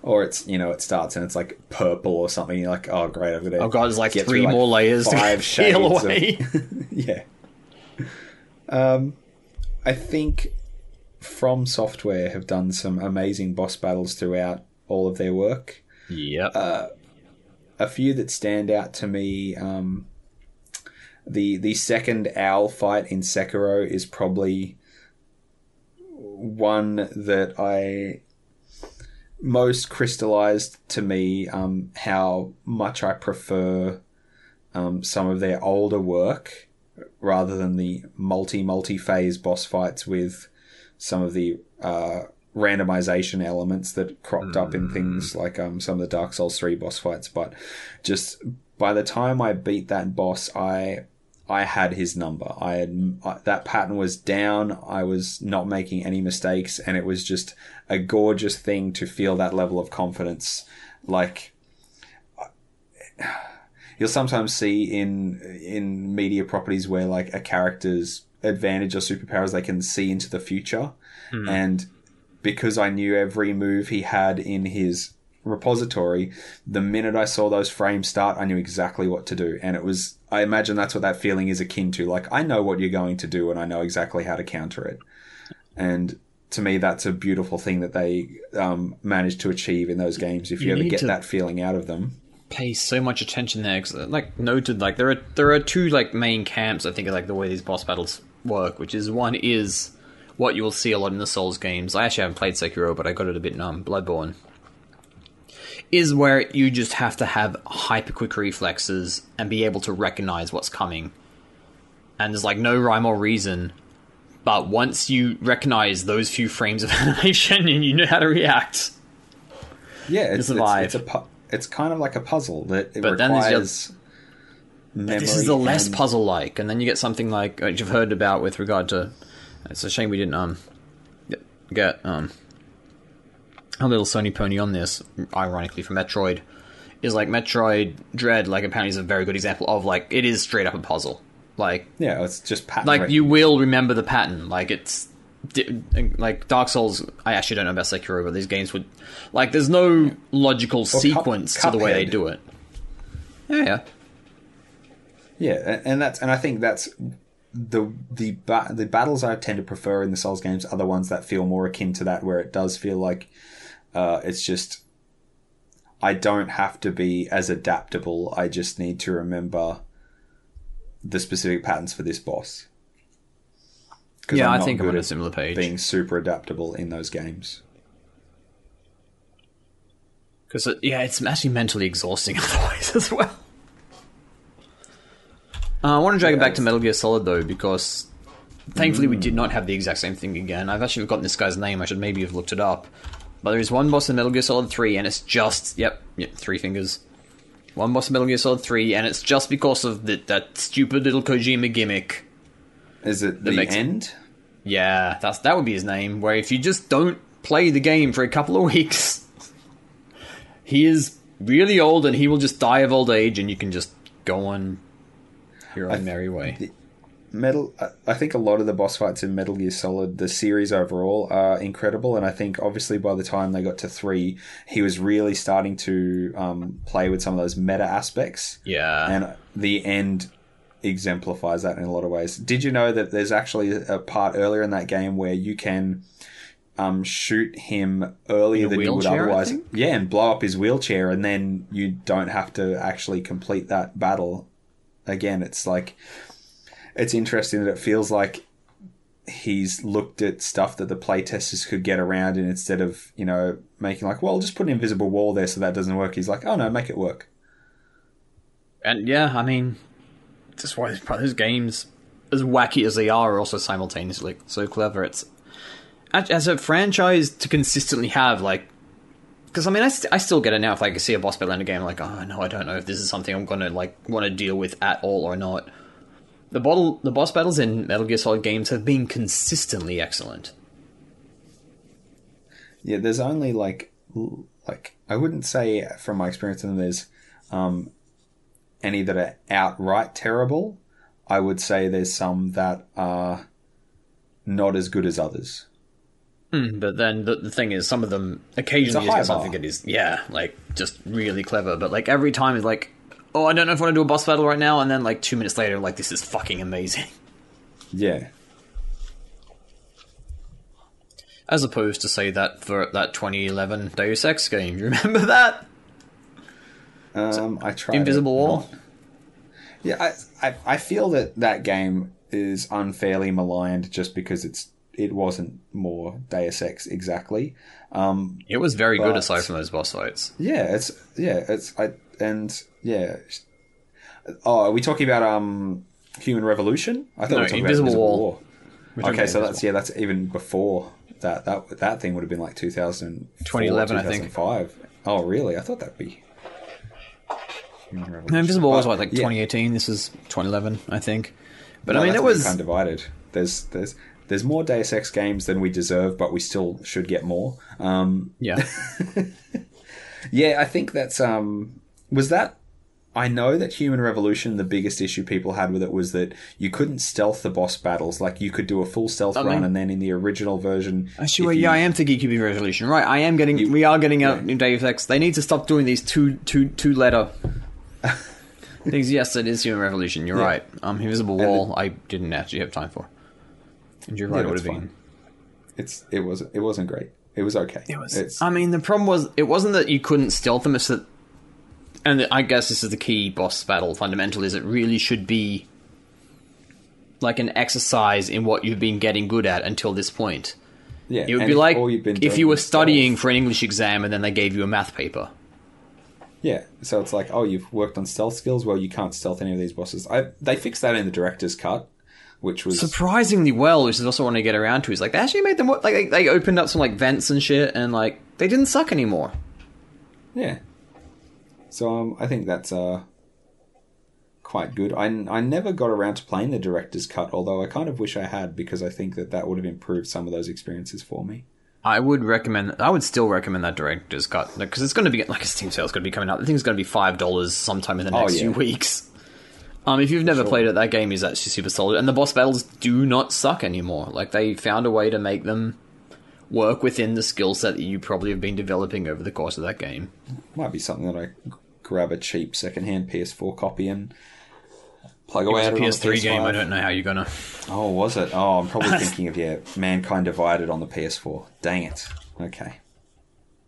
Or it's, you know, it starts and it's, like, purple or something. You're like, oh, great, I've got to Oh, God, it's, like, three through, more like, layers five to peel away. Of, yeah. Um, I think From Software have done some amazing boss battles throughout all of their work. Yep. Uh, a few that stand out to me, um, the the second owl fight in Sekiro is probably one that I most crystallized to me um, how much I prefer um, some of their older work. Rather than the multi multi phase boss fights with some of the uh, randomization elements that cropped mm. up in things like um, some of the Dark Souls three boss fights, but just by the time I beat that boss, I I had his number. I had I, that pattern was down. I was not making any mistakes, and it was just a gorgeous thing to feel that level of confidence, like. You'll sometimes see in in media properties where like a character's advantage or superpowers, they can see into the future. Mm. And because I knew every move he had in his repository, the minute I saw those frames start, I knew exactly what to do. And it was, I imagine that's what that feeling is akin to. Like, I know what you're going to do and I know exactly how to counter it. And to me, that's a beautiful thing that they um, managed to achieve in those games. If you, you ever get to- that feeling out of them. Pay so much attention there, cause, like noted, like there are there are two like main camps I think of, like the way these boss battles work, which is one is what you will see a lot in the Souls games. I actually haven't played Sekiro, but I got it a bit numb. Bloodborne is where you just have to have hyper quick reflexes and be able to recognize what's coming, and there's like no rhyme or reason. But once you recognize those few frames of animation, and you know how to react, yeah, it's alive. It's, it's a pu- It's kind of like a puzzle that it but requires then memory. This is the less and... puzzle-like, and then you get something like, which you've heard about with regard to... It's a shame we didn't um, get um, a little Sony pony on this, ironically, for Metroid, is, like, Metroid Dread, like, apparently is a very good example of, like, it is straight up a puzzle. Like... Yeah, it's just pattern. Like, you will remember the pattern. Like, it's... Like, Dark Souls... I actually don't know about Sekiro, but these games would... Like, there's no logical well, sequence cup, to the way they do it. Yeah, yeah. Yeah, and that's... And I think that's... The the ba- the battles I tend to prefer in the Souls games are the ones that feel more akin to that, where it does feel like uh, it's just... I don't have to be as adaptable. I just need to remember the specific patterns for this boss. Yeah, I think I'm on a similar page. Being super adaptable in those games. Because, it, yeah, it's actually mentally exhausting otherwise as well. Uh, I want to drag yeah, it back to Metal Gear Solid, though, because thankfully mm. we did not have the exact same thing again. I've actually forgotten this guy's name. I should maybe have looked it up. But there is one boss in Metal Gear Solid three, and it's just... Yep, yep, three fingers. One boss in Metal Gear Solid three, and it's just because of the, that stupid little Kojima gimmick. Is it the end? It, yeah, that's that would be his name, where if you just don't play the game for a couple of weeks, he is really old, and he will just die of old age, and you can just go on your own th- merry way. The- Metal. I think a lot of the boss fights in Metal Gear Solid, the series overall, are incredible, and I think obviously by the time they got to three, he was really starting to um, play with some of those meta aspects. Yeah, and the end exemplifies that in a lot of ways. Did you know that there's actually a part earlier in that game where you can um, shoot him earlier than you would otherwise? Yeah, and blow up his wheelchair, and then you don't have to actually complete that battle again. It's like... It's interesting that it feels like he's looked at stuff that the playtesters could get around, and instead of, you know, making like, well, just put an invisible wall there so that doesn't work, he's like, oh no, make it work. And yeah, I mean, that's why those games, as wacky as they are, are also simultaneously so clever. It's as a franchise to consistently have, like, because I mean, I, st- I still get it now. If like, I see a boss battle in a game, I'm like, oh no, I don't know if this is something I'm gonna like want to deal with at all or not. The bottle, the boss battles in Metal Gear Solid games have been consistently excellent. Yeah, there's only like, like I wouldn't say from my experience in them there's um, any that are outright terrible. I would say there's some that are not as good as others. Mm, but then the, the thing is, some of them occasionally get something that is, yeah, like just really clever. But like every time it's like, oh, I don't know if I want to do a boss battle right now, and then like two minutes later, like, this is fucking amazing. Yeah. As opposed to, say, that for that twenty eleven Deus Ex game. You remember that? Um, I tried Invisible Wall? Yeah, I, I I feel that that game is unfairly maligned just because it's it wasn't more Deus Ex exactly. Um, it was very but, good aside from those boss fights. Yeah, it's yeah, it's I and. Yeah. Oh, are we talking about um, Human Revolution? I thought no, we were talking Invisible about Invisible War. War. Okay, so that's yeah, that's even before that. That that thing would have been like two thousand twenty eleven, I think. two thousand five. Oh, really? I thought that'd be Human Revolution. No, Invisible War was like, like yeah. twenty eighteen. This is twenty eleven, I think. But no, I mean, that's it was kind of divided. There's there's there's more Deus Ex games than we deserve, but we still should get more. Um, yeah. yeah, I think that's um was that. I know that Human Revolution, the biggest issue people had with it was that you couldn't stealth the boss battles. Like, you could do a full stealth I mean, run, and then in the original version... Actually, well, you, yeah, I am thinking Human Revolution. Right, I am getting... You, we are getting out yeah. new Deus Ex. They need to stop doing these two, two, two letter things. Yes, it is Human Revolution. You're yeah. right. Um, Invisible Wall, the, I didn't actually have time for. And you're right, yeah, it would have been... It's, it, was, it wasn't great. It was okay. It was. It's, I mean, the problem was, it wasn't that you couldn't stealth them, it's that... And I guess this is the key boss battle fundamental, is it really should be like an exercise in what you've been getting good at until this point. Yeah, it would be like if you were studying for an English exam and then they gave you a math paper. Yeah, so it's like, oh, you've worked on stealth skills? Well, you can't stealth any of these bosses. I, they fixed that in the director's cut, which was... Surprisingly well, which is also one I get around to, is like, they actually made them... Like, they, they opened up some like vents and shit, and like, they didn't suck anymore. Yeah. So um, I think that's uh, quite good. I, I never got around to playing the director's cut, although I kind of wish I had, because I think that that would have improved some of those experiences for me. I would recommend, I would still recommend that director's cut, because it's going to be, like a Steam sale is going to be coming up. The thing's going to be five dollars sometime in the next oh, yeah. few weeks. Um, if you've never sure. played it, that game is actually super solid, and the boss battles do not suck anymore. Like, they found a way to make them work within the skill set that you probably have been developing over the course of that game. Might be something that I grab a cheap secondhand P S four copy and plug it away. It was a P S three game. I don't know how you're gonna. Oh, was it? Oh, I'm probably thinking of yeah, Mankind Divided on the P S four. Dang it. Okay.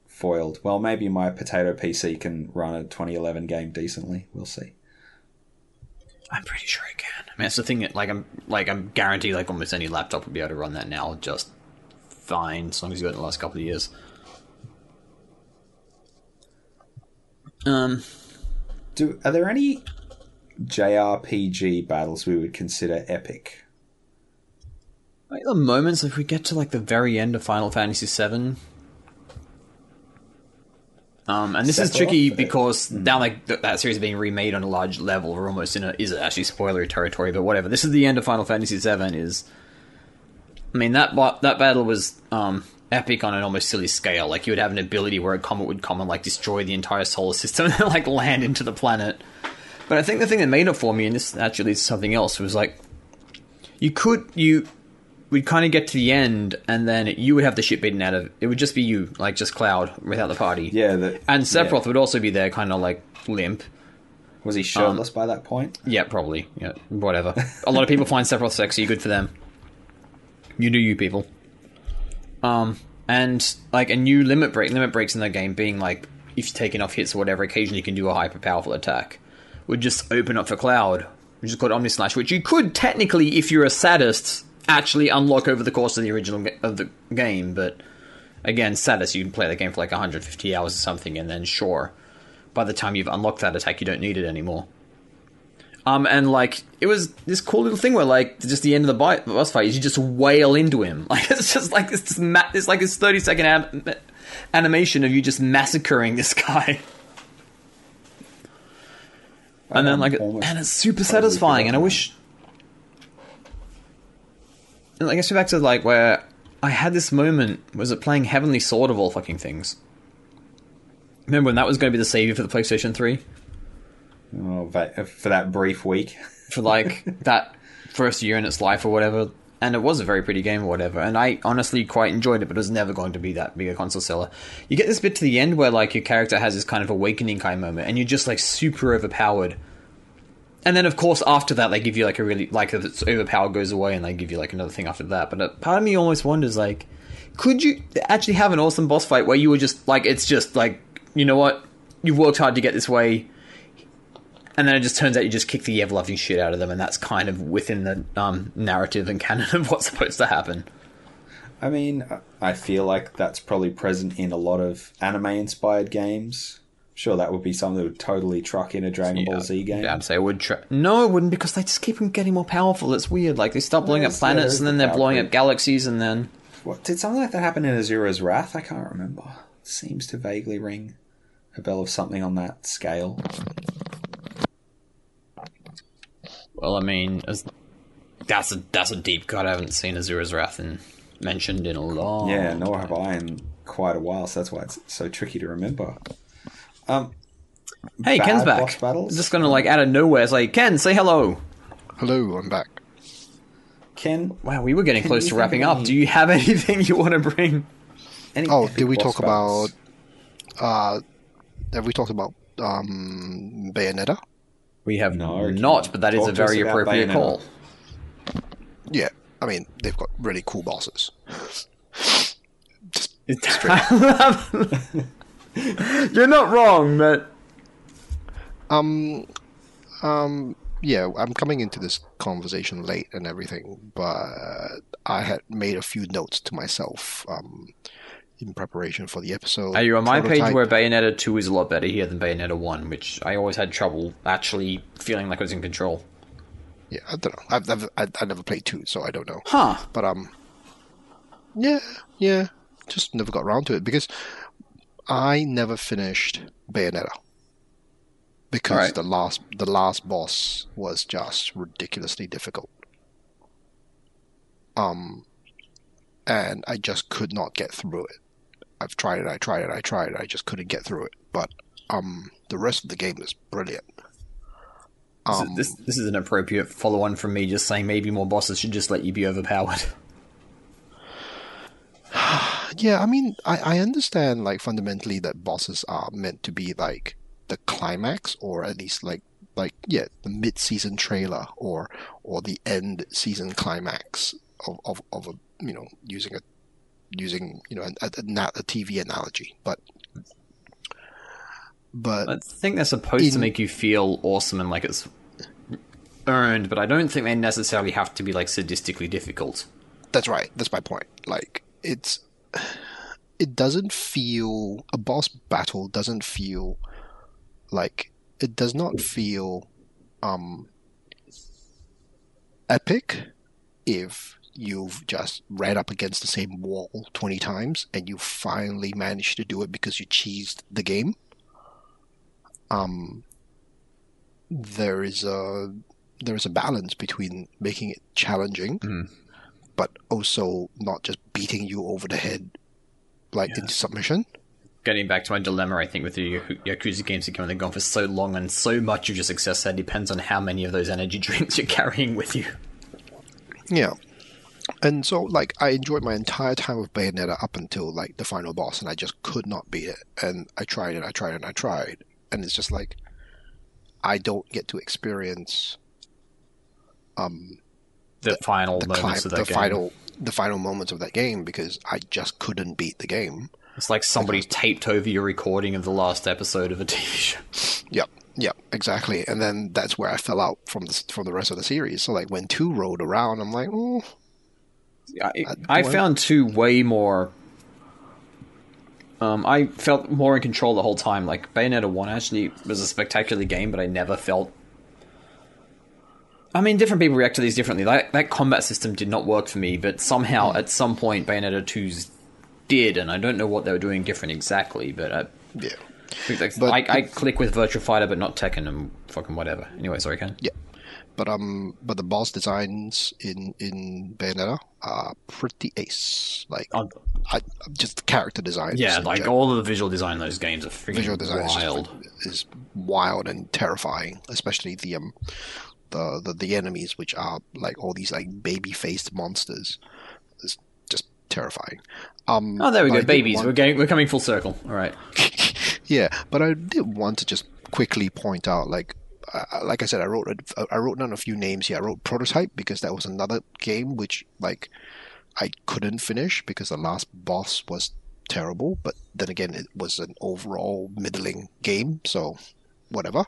Foiled. Well, maybe my potato P C can run a twenty eleven game decently. We'll see. I'm pretty sure it can. I mean, that's the thing. That, like, I'm like I'm guaranteed like almost any laptop would be able to run that now, just fine, as long as you got in the last couple of years. Um, do are there any J R P G battles we would consider epic? At the moment, if we get to like the very end of Final Fantasy seven, um, and this Sephiroth, is tricky because it? now like th- that series is being remade on a large level. We're almost in a is it actually spoilery territory, but whatever. This is the end of Final Fantasy seven. Is I mean, that that battle was um, epic on an almost silly scale. Like, you would have an ability where a comet would come and, like, destroy the entire solar system and, like, land into the planet. But I think the thing that made it for me, and this actually is something else, was, like, you could, you would kind of get to the end, and then you would have the shit beaten out of it. It would just be you, like, just Cloud, without the party. Yeah. The, and Sephiroth yeah. would also be there, kind of, like, limp. Was he shirtless um, by that point? Yeah, probably. Yeah, whatever. A lot of people find Sephiroth sexy. Good for them. You do you, people. Um, and, like, a new limit break. Limit breaks in the game being, like, if you take enough hits or whatever, occasionally you can do a hyper-powerful attack. Would just open up for Cloud, which is called Omni Slash, which you could technically, if you're a sadist, actually unlock over the course of the original ga- of the game. But, again, sadist, you can play the game for, like, one hundred fifty hours or something, and then, sure, by the time you've unlocked that attack, you don't need it anymore. Um, and, like, it was this cool little thing where, like, just the end of the bi- boss fight is you just wail into him. Like, it's just, like, this, this ma- it's like this thirty-second am- animation of you just massacring this guy. I and then, like, and it's super satisfying, and I wish... And I guess we're back to, like, where I had this moment, was it playing Heavenly Sword of all fucking things? Remember when that was going to be the savior for the PlayStation three? Oh, but for that brief week. For, like, that first year in its life or whatever. And it was a very pretty game or whatever. And I honestly quite enjoyed it, but it was never going to be that big a console seller. You get this bit to the end where, like, your character has this kind of awakening kind of moment, and you're just, like, super overpowered. And then, of course, after that, they give you, like, a really... Like, its overpower goes away, and they give you, like, another thing after that. But part of me almost wonders, like, could you actually have an awesome boss fight where you were just, like, it's just, like, you know what? You've worked hard to get this way... And then it just turns out you just kick the ever-loving shit out of them, and that's kind of within the um, narrative and canon of what's supposed to happen. I mean, I feel like that's probably present in a lot of anime-inspired games. Sure, that would be something that would totally truck in a Dragon yeah, Ball Z game. Yeah, I'd say it would. Tra- no, it wouldn't, because they just keep on getting more powerful. It's weird. Like, they start blowing yes, up planets, and then they're blowing up galaxies, and then... What, did something like that happen in Azura's Wrath? I can't remember. It seems to vaguely ring a bell of something on that scale. Well, I mean, that's a that's a deep cut. I haven't seen Azura's Wrath in, mentioned in a long Yeah, nor time. have I in quite a while, so that's why it's so tricky to remember. Um, hey, Ken's back. I'm just going to, like, out of nowhere say, Ken, say hello. Hello, I'm back. Ken? Wow, we were getting Ken, close to wrapping up. Do you have anything you want to bring? Any oh, did we talk battles? about... Uh, have we talked about um, Bayonetta? We have no, not, but that is a very appropriate call. Yeah, I mean, they've got really cool bosses. Just You're not wrong, but... Um, um, yeah, I'm coming into this conversation late and everything, but I had made a few notes to myself um, in preparation for the episode. Are you on my prototype page where Bayonetta two is a lot better here than Bayonetta one, which I always had trouble actually feeling like I was in control? Yeah, I don't know. I've never, I've never played two, so I don't know. Huh. But, um, yeah, yeah. Just never got around to it, because I never finished Bayonetta. Because right. the last the last boss was just ridiculously difficult. Um... and I just could not get through it. I've tried it, I tried it, I tried it, I just couldn't get through it. But um, the rest of the game is brilliant. Um, this, this, this is an appropriate follow-on from me just saying maybe more bosses should just let you be overpowered. Yeah, I mean, I, I understand, like, fundamentally that bosses are meant to be, like, the climax, or at least, like, like yeah, the mid-season trailer or or the end-season climax of, of, of a, you know, using a, using, you know, a, a, a T V analogy, but... But I think they're supposed in, to make you feel awesome and like it's earned, but I don't think they necessarily have to be like sadistically difficult. That's right. That's my point. Like it's, it doesn't feel, a boss battle doesn't feel like, it does not feel um, epic if you've just ran up against the same wall twenty times and you finally managed to do it because you cheesed the game. Um, there is a there is a balance between making it challenging, mm. but also not just beating you over the head like yeah. into submission. Getting back to my dilemma, I think with the Yakuza games that come and they've gone for so long, and so much of your success there depends on how many of those energy drinks you're carrying with you. Yeah, and so like I enjoyed my entire time with Bayonetta up until like the final boss, and I just could not beat it. And I tried and I tried and I tried. And it's just like, I don't get to experience um, the, the final the moments cli- of that the game. Final, the final moments of that game because I just couldn't beat the game. It's like somebody just taped over your recording of the last episode of a T V show. Yep, yep, exactly. And then that's where I fell out from the, from the rest of the series. So like when two rolled around, I'm like, oh. I, I, I found two way more... Um, I felt more in control the whole time. Like, Bayonetta one actually was a spectacular game, but I never felt... I mean, different people react to these differently. That, that combat system did not work for me, but somehow, at some point, Bayonetta two's did, and I don't know what they were doing different exactly, but... I, yeah. Like, but I, I click with Virtua Fighter, but not Tekken and fucking whatever. Anyway, sorry, Ken. Yeah. But um, but the boss designs in, in Bayonetta are pretty ace. Like, um, I, just character design. Yeah, like general. All of the visual design in those games are freaking visual design wild. Is, just, is wild and terrifying, especially the um, the, the the enemies, which are like all these like baby faced monsters. It's just terrifying. Um, oh, there we go, babies. Want... We're going. We're coming full circle. All right. Yeah, but I did want to just quickly point out, like. Uh, like I said, I wrote a, I wrote down a few names here. I wrote Prototype because that was another game which like I couldn't finish because the last boss was terrible. But then again, it was an overall middling game, so whatever.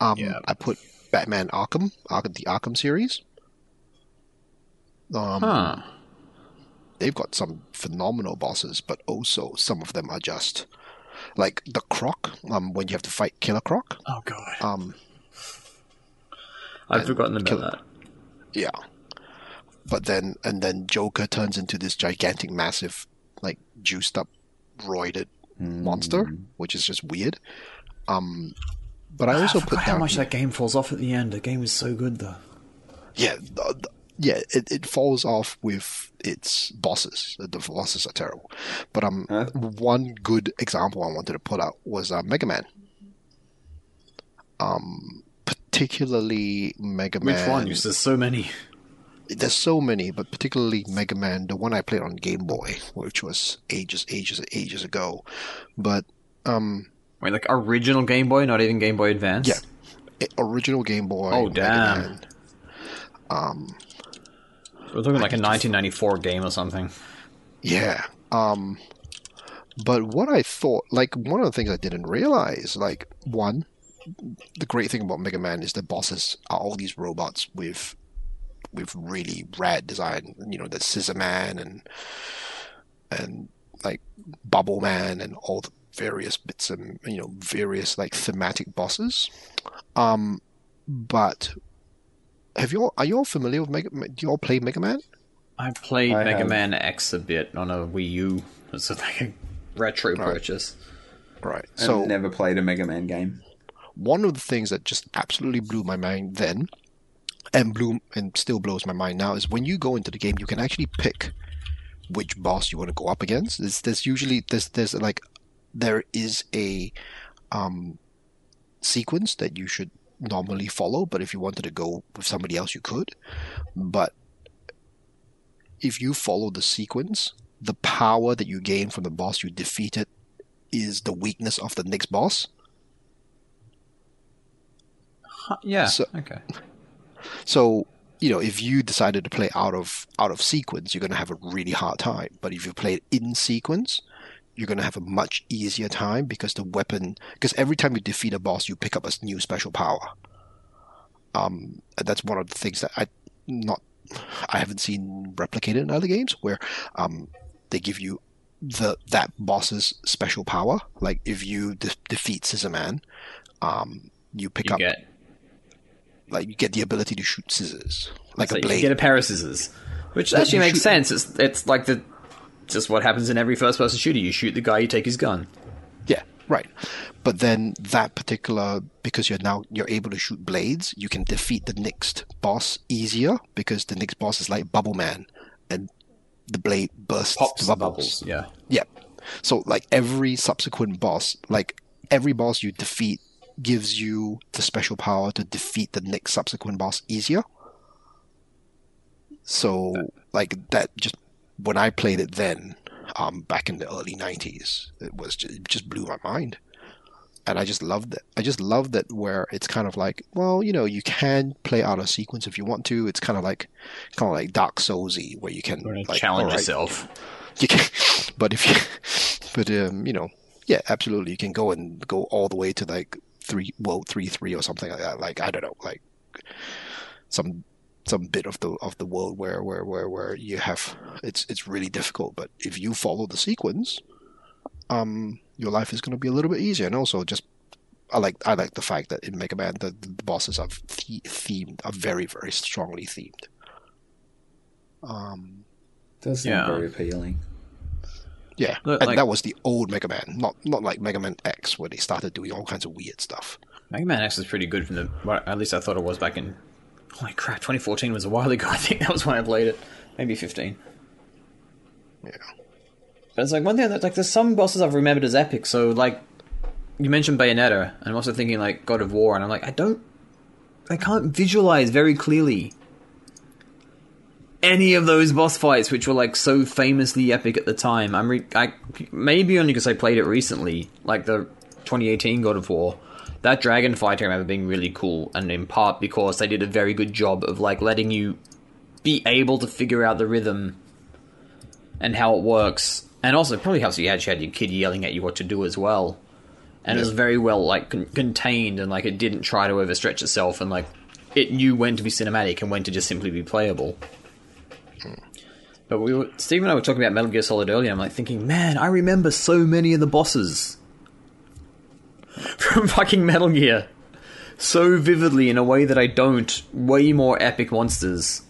Um, yeah. I put Batman Arkham, Arkham, the Arkham series. Um, huh. They've got some phenomenal bosses, but also some of them are just like the Croc. Um, when you have to fight Killer Croc. Oh God. Um. I've forgotten about kill, that. Yeah. But then, and then Joker turns into this gigantic, massive, like, juiced up, roided mm. monster, which is just weird. Um, but I also I put down... how much that game falls off at the end. The game is so good, though. Yeah, the, the, yeah, it, it falls off with its bosses. The bosses are terrible. But um, huh? one good example I wanted to put out was uh, Mega Man. Um... Particularly Mega Man. Which one? There's so many. There's so many, but particularly Mega Man, the one I played on Game Boy, which was ages, ages, ages ago. But um, wait, like original Game Boy, not even Game Boy Advance. Yeah, it, original Game Boy. Oh damn. Mega Man. Um, we're talking like a nineteen ninety-four game or something. Yeah. Um, but what I thought, like one of the things I didn't realize, like one. The great thing about Mega Man is the bosses are all these robots with with really rad design. You know, the Scissor Man and and like Bubble Man and all the various bits and you know various like thematic bosses. Um, but have you all, are you all familiar with Mega? Do you all play Mega Man? I played I Mega have. Man X a bit on a Wii U. It's like a retro right. purchase. Right. I've so never played a Mega Man game. One of the things that just absolutely blew my mind then, and blew and still blows my mind now, is when you go into the game, you can actually pick which boss you want to go up against. There's, there's usually there's there's like there is a um, sequence that you should normally follow, but if you wanted to go with somebody else, you could. But if you follow the sequence, the power that you gain from the boss you defeated is the weakness of the next boss. Yeah. So, okay. So, you know, if you decided to play out of out of sequence, you're going to have a really hard time. But if you play it in sequence, you're going to have a much easier time because the weapon... Because every time you defeat a boss, you pick up a new special power. Um, that's one of the things that I not I haven't seen replicated in other games, where um, they give you the that boss's special power. Like, if you de- defeat Scissorman, um, you pick you up... Get- Like, you get the ability to shoot scissors. Like so a blade. You get a pair of scissors. Which actually makes shoot- sense. It's it's like the just what happens in every first-person shooter. You shoot the guy, you take his gun. Yeah, right. But then that particular... Because you're now you're able to shoot blades, you can defeat the next boss easier because the next boss is like Bubble Man. And the blade bursts Pops the bubbles. bubbles. Yeah. Yeah. So, like, every subsequent boss... Like, every boss you defeat gives you the special power to defeat the next subsequent boss easier. So, like, that just... When I played it then, um, back in the early nineties, it was just, it just blew my mind. And I just loved it. I just loved it where it's kind of like, well, you know, you can play out of sequence if you want to. It's kind of like kind of like Dark Souls-y, where you can... Like, challenge right, yourself. You can, but if you... But, um, you know, yeah, absolutely. You can go and go all the way to, like... three well three three or something like that, like I don't know, like some some bit of the of the world where where where, where you have it's it's really difficult, but if you follow the sequence, um your life is going to be a little bit easier. And also, just I like I like the fact that in Mega Man the, the bosses are the- themed are very very strongly themed. Um that's yeah. very appealing. Yeah, Look, and like, that was the old Mega Man, not not like Mega Man X, where they started doing all kinds of weird stuff. Mega Man X is pretty good from the... Well, at least I thought it was back in... Holy crap, twenty fourteen was a while ago. I think that was when I played it. Maybe fifteen. Yeah. But it's like one thing that... Like, there's some bosses I've remembered as epic, so, like... You mentioned Bayonetta, and I'm also thinking, like, God of War, and I'm like, I don't... I can't visualize very clearly any of those boss fights, which were, like, so famously epic at the time. I'm re- I maybe only because I played it recently, like the twenty eighteen God of War. That dragon fight I remember being really cool, and in part because they did a very good job of, like, letting you be able to figure out the rhythm and how it works, and also it probably helps you actually had your kid yelling at you what to do as well. And yeah. It was very well, like, con- contained, and, like, it didn't try to overstretch itself, and, like, it knew when to be cinematic and when to just simply be playable. But we were, Steve and I were talking about Metal Gear Solid earlier. I'm like thinking, man, I remember so many of the bosses from fucking Metal Gear so vividly in a way that I don't. Way more epic monsters.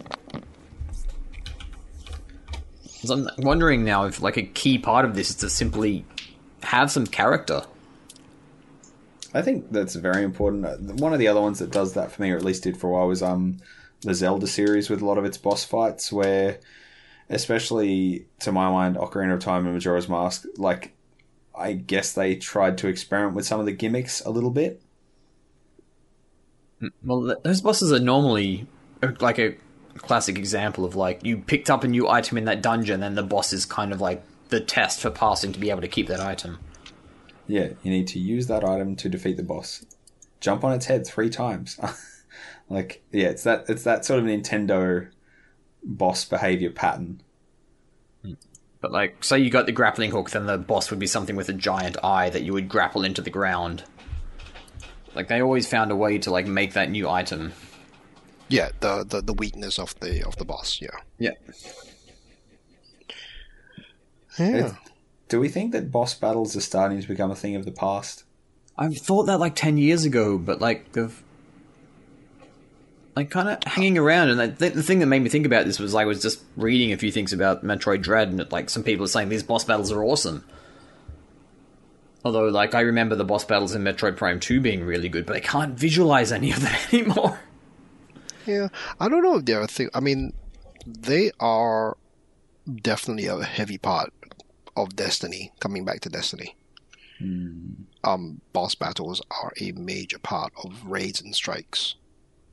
So I'm wondering now if, like, a key part of this is to simply have some character. I think that's very important. One of the other ones that does that for me, or at least did for a while, was um the Zelda series with a lot of its boss fights where... Especially, to my mind, Ocarina of Time and Majora's Mask, like, I guess they tried to experiment with some of the gimmicks a little bit. Well, those bosses are normally, like, a classic example of, like, you picked up a new item in that dungeon, and the boss is kind of, like, the test for passing to be able to keep that item. Yeah, you need to use that item to defeat the boss. Jump on its head three times. Like, yeah, it's that it's that sort of Nintendo... boss behavior pattern. But, like, say you got the grappling hook, then the boss would be something with a giant eye that you would grapple into the ground. Like, they always found a way to, like, make that new item. Yeah, the the, the weakness of the of the boss. Yeah. Yeah. Yeah. Do we think that boss battles are starting to become a thing of the past? I've thought that, like, ten years ago, but, like, the. Like, kind of hanging around, and like, th- the thing that made me think about this was I was just reading a few things about Metroid Dread, and, like, some people are saying these boss battles are awesome. Although, like, I remember the boss battles in Metroid Prime two being really good, but I can't visualize any of them anymore. Yeah, I don't know if they're a thing. I mean, they are definitely a heavy part of Destiny, coming back to Destiny. Mm. Um, boss battles are a major part of raids and strikes,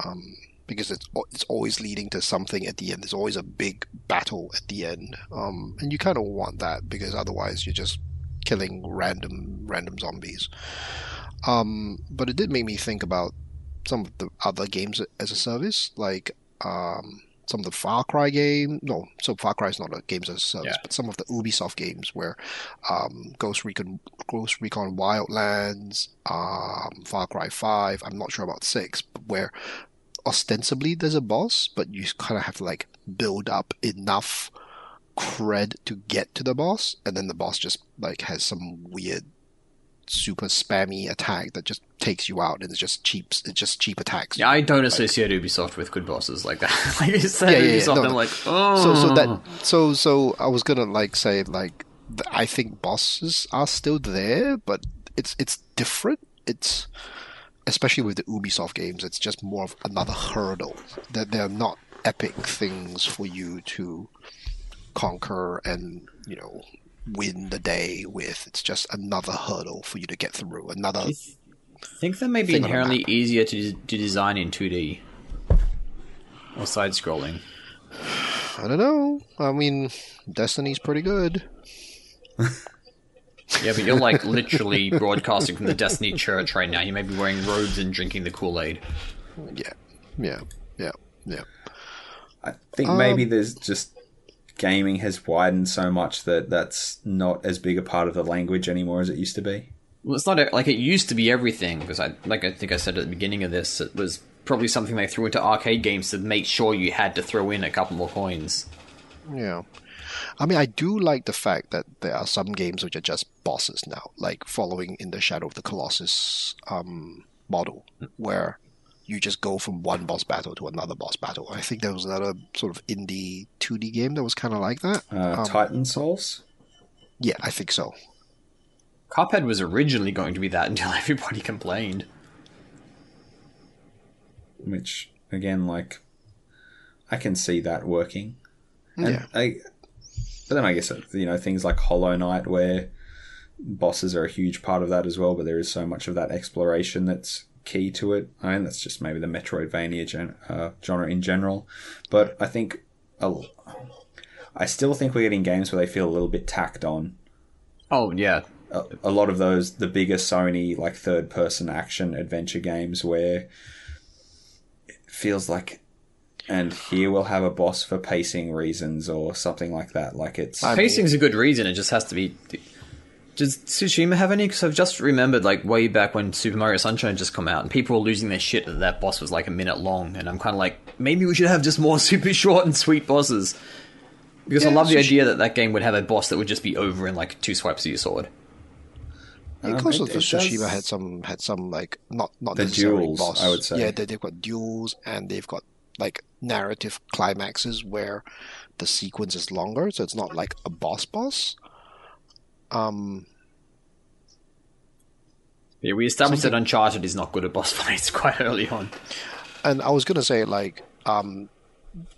um, because it's it's always leading to something at the end. There's always a big battle at the end, um, and you kind of want that, because otherwise you're just killing random random zombies. Um, but it did make me think about some of the other games as a service, like um, some of the Far Cry game. No, so Far Cry is not a games as a service, yeah. but some of the Ubisoft games where um, Ghost Recon, Ghost Recon Wildlands, um, Far Cry five. I'm not sure about six, but where ostensibly there's a boss, but you kind of have to like build up enough cred to get to the boss, and then the boss just like has some weird, super spammy attack that just takes you out, and it's just cheap it's just cheap attacks. Yeah, I don't associate like, Ubisoft with good bosses like that. Like you said, yeah, yeah, Ubisoft, yeah, no, I'm like, oh. So so that so so I was gonna like say like I think bosses are still there, but it's it's different. It's especially with the Ubisoft games, it's just more of another hurdle. That they're, they're not epic things for you to conquer and, you know, win the day with. It's just another hurdle for you to get through. Another. I th- think that may be inherently easier to to design in two D or side scrolling. I don't know. I mean, Destiny's pretty good. Yeah, but you're like literally broadcasting from the Destiny church right now. You may be wearing robes and drinking the Kool-Aid. Yeah, yeah, yeah, yeah. I think um, maybe there's just. Gaming has widened so much that that's not as big a part of the language anymore as it used to be. Well, it's not a, like it used to be everything, because I like I think I said at the beginning of this, it was probably something they threw into arcade games to make sure you had to throw in a couple more coins. Yeah. I mean, I do like the fact that there are some games which are just bosses now, like following in the Shadow of the Colossus um, model, where you just go from one boss battle to another boss battle. I think there was another sort of indie two D game that was kind of like that. Uh, um, Titan Souls? Yeah, I think so. Cuphead was originally going to be that until everybody complained. Which, again, like, I can see that working. And yeah. I, but then I guess, you know, things like Hollow Knight where bosses are a huge part of that as well, but there is so much of that exploration that's key to it. I mean, that's just maybe the Metroidvania gen- uh, genre in general, but I think I'll, I still think we're getting games where they feel a little bit tacked on. Oh yeah, a, a lot of those, the bigger Sony like third person action adventure games where it feels like, and here we'll have a boss for pacing reasons or something like that. Like it's pacing's a good reason. It just has to be. Does Tsushima have any? Because I've just remembered, like, way back when Super Mario Sunshine just come out, and people were losing their shit that that boss was, like, a minute long, and I'm kind of like, maybe we should have just more super short and sweet bosses. Because yeah, I love the idea that that game would have a boss that would just be over in, like, two swipes of your sword. Yeah, um, because Tsushima had some, had some like, not, not necessarily duels, boss. I would say. Yeah, they've got duels, and they've got, like, narrative climaxes where the sequence is longer, so it's not, like, a boss-boss. Um, yeah, we established something that Uncharted is not good at boss fights quite early on. And I was going to say, like, um,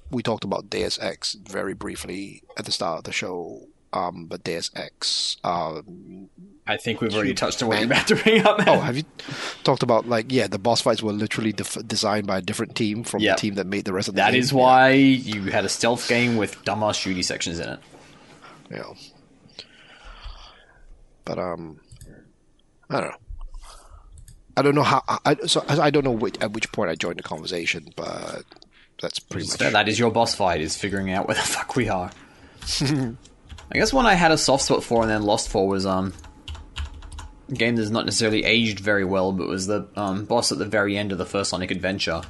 we talked about Deus Ex very briefly at the start of the show, um, but Deus Ex... Um, I think we've already touched on what you're about to bring up, man. Oh, have you talked about, like, yeah, the boss fights were literally def- designed by a different team from yep. the team that made the rest of the that game. That is why yeah. you had a stealth game with dumbass shooty sections in it. Yeah. But um, I don't know. I don't know how. I, so I don't know which, at which point I joined the conversation, but that's pretty so much. That is your boss fight: is figuring out where the fuck we are. I guess one I had a soft spot for and then lost for was um, a game that's not necessarily aged very well, but was the um boss at the very end of the first Sonic Adventure.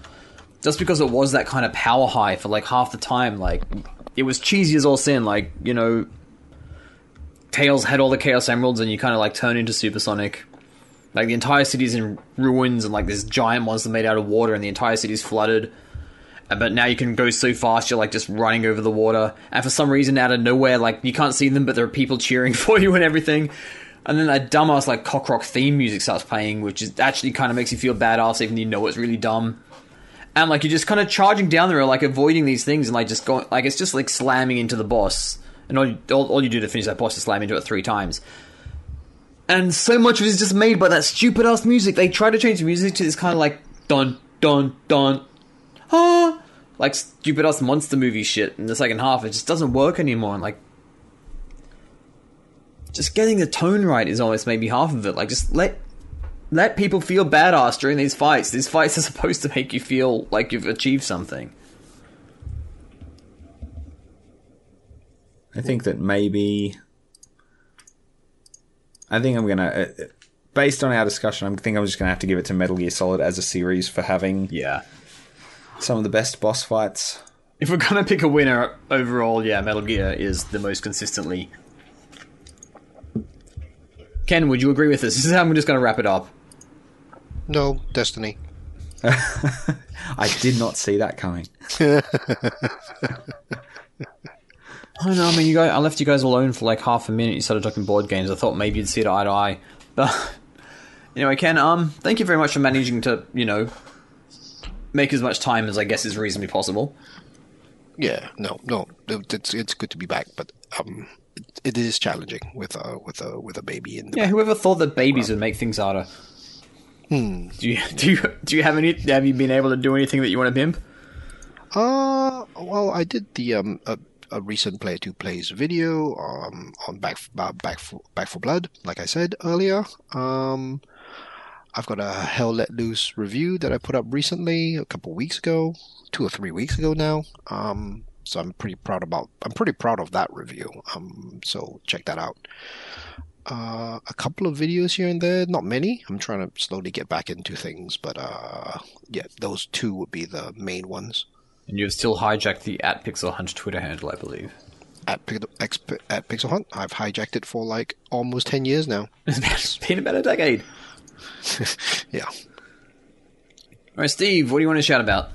Just because it was that kind of power high for like half the time, like it was cheesy as all sin. Like you know. Tails had all the Chaos Emeralds and you kind of, like, turn into Supersonic. Like, the entire city's in ruins and, like, this giant monster made out of water and the entire city's flooded. But now you can go so fast, you're, like, just running over the water. And for some reason, out of nowhere, like, you can't see them, but there are people cheering for you and everything. And then that dumbass, like, cock rock theme music starts playing, which is actually kind of makes you feel badass, even though you know it's really dumb. And, like, you're just kind of charging down the road, like, avoiding these things and, like, just going... Like, it's just, like, slamming into the boss... and all you, all, all you do to finish that boss is slam into it three times. And so much of it is just made by that stupid ass music. They try to change the music to this kind of like dun dun dun, ah, like stupid ass monster movie shit in the second half. It just doesn't work anymore. And like, just getting the tone right is almost maybe half of it. Like, just let let people feel badass during these fights. These fights are supposed to make you feel like you've achieved something. I think that maybe. I think I'm going to... Uh, based on our discussion, I think I'm just going to have to give it to Metal Gear Solid as a series for having yeah. some of the best boss fights. If we're going to pick a winner overall, yeah, Metal Gear is the most consistently... Ken, would you agree with this? This is how I'm just going to wrap it up. No, Destiny. I did not see that coming. I know, I mean, you guys, I left you guys alone for like half a minute. You started talking board games. I thought maybe you'd see it eye to eye. But anyway, Ken, um, thank you very much for managing to, you know, make as much time as I guess is reasonably possible. Yeah, no, no, it's it's good to be back, but um, it, it is challenging with a with a with a baby in the. Yeah, back. Whoever thought that babies um, would make things harder? Hmm. Do you do you, do you have any? Have you been able to do anything that you want to pimp? Uh, well, I did the um. Uh, a recent Player Two Plays video um, on Back Back for, Back for Blood, like I said earlier. Um, I've got a Hell Let Loose review that I put up recently, a couple weeks ago, two or three weeks ago now. Um, so I'm pretty proud about. I'm pretty proud of that review. Um, so check that out. Uh, a couple of videos here and there, not many. I'm trying to slowly get back into things, but uh, yeah, those two would be the main ones. And you've still hijacked the at Pixel Hunt Twitter handle, I believe. At, at Pixel Hunt, I've hijacked it for like almost ten years now. It's been about a decade. Yeah. All right, Steve, what do you want to shout about?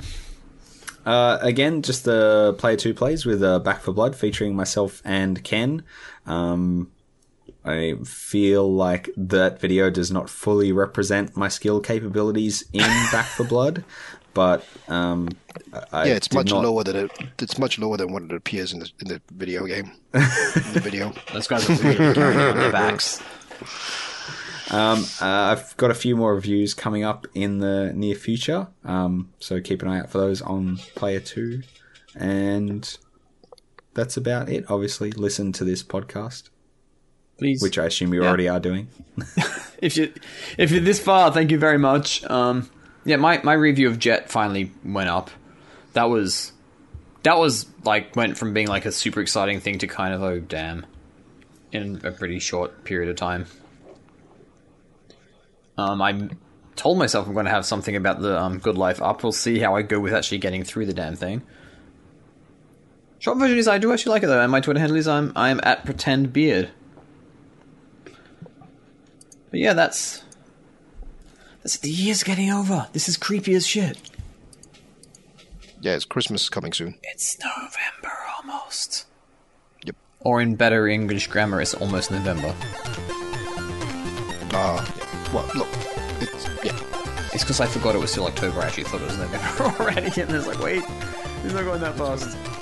Uh, again, just the Player Two Plays with uh, Back for Blood featuring myself and Ken. Um, I feel like that video does not fully represent my skill capabilities in Back for Blood. But um, I yeah, it's much not... lower than it. It's much lower than what it appears in the in the video game. In the video, those guys are carrying on their backs. Um, uh, I've got a few more reviews coming up in the near future, um, so keep an eye out for those on Player Two. And that's about it. Obviously, listen to this podcast, please, which I assume you yeah. already are doing. If you if you're this far, thank you very much. Um, Yeah, my, my review of Jet finally went up. That was, that was like, went from being like a super exciting thing to kind of, oh, damn, in a pretty short period of time. Um, I told myself I'm going to have something about the um, Good Life up. We'll see how I go with actually getting through the damn thing. Short version is I do actually like it, though, and my Twitter handle is I'm, I'm at pretendbeard. But yeah, that's... The year's getting over. This is creepy as shit. Yeah, it's Christmas coming soon. It's November almost. Yep. Or in better English grammar, it's almost November. Ah, uh, yeah. Well, look, it's, yeah. It's because I forgot it was still October. I actually thought it was November already, and I was like, wait, it's not going that fast.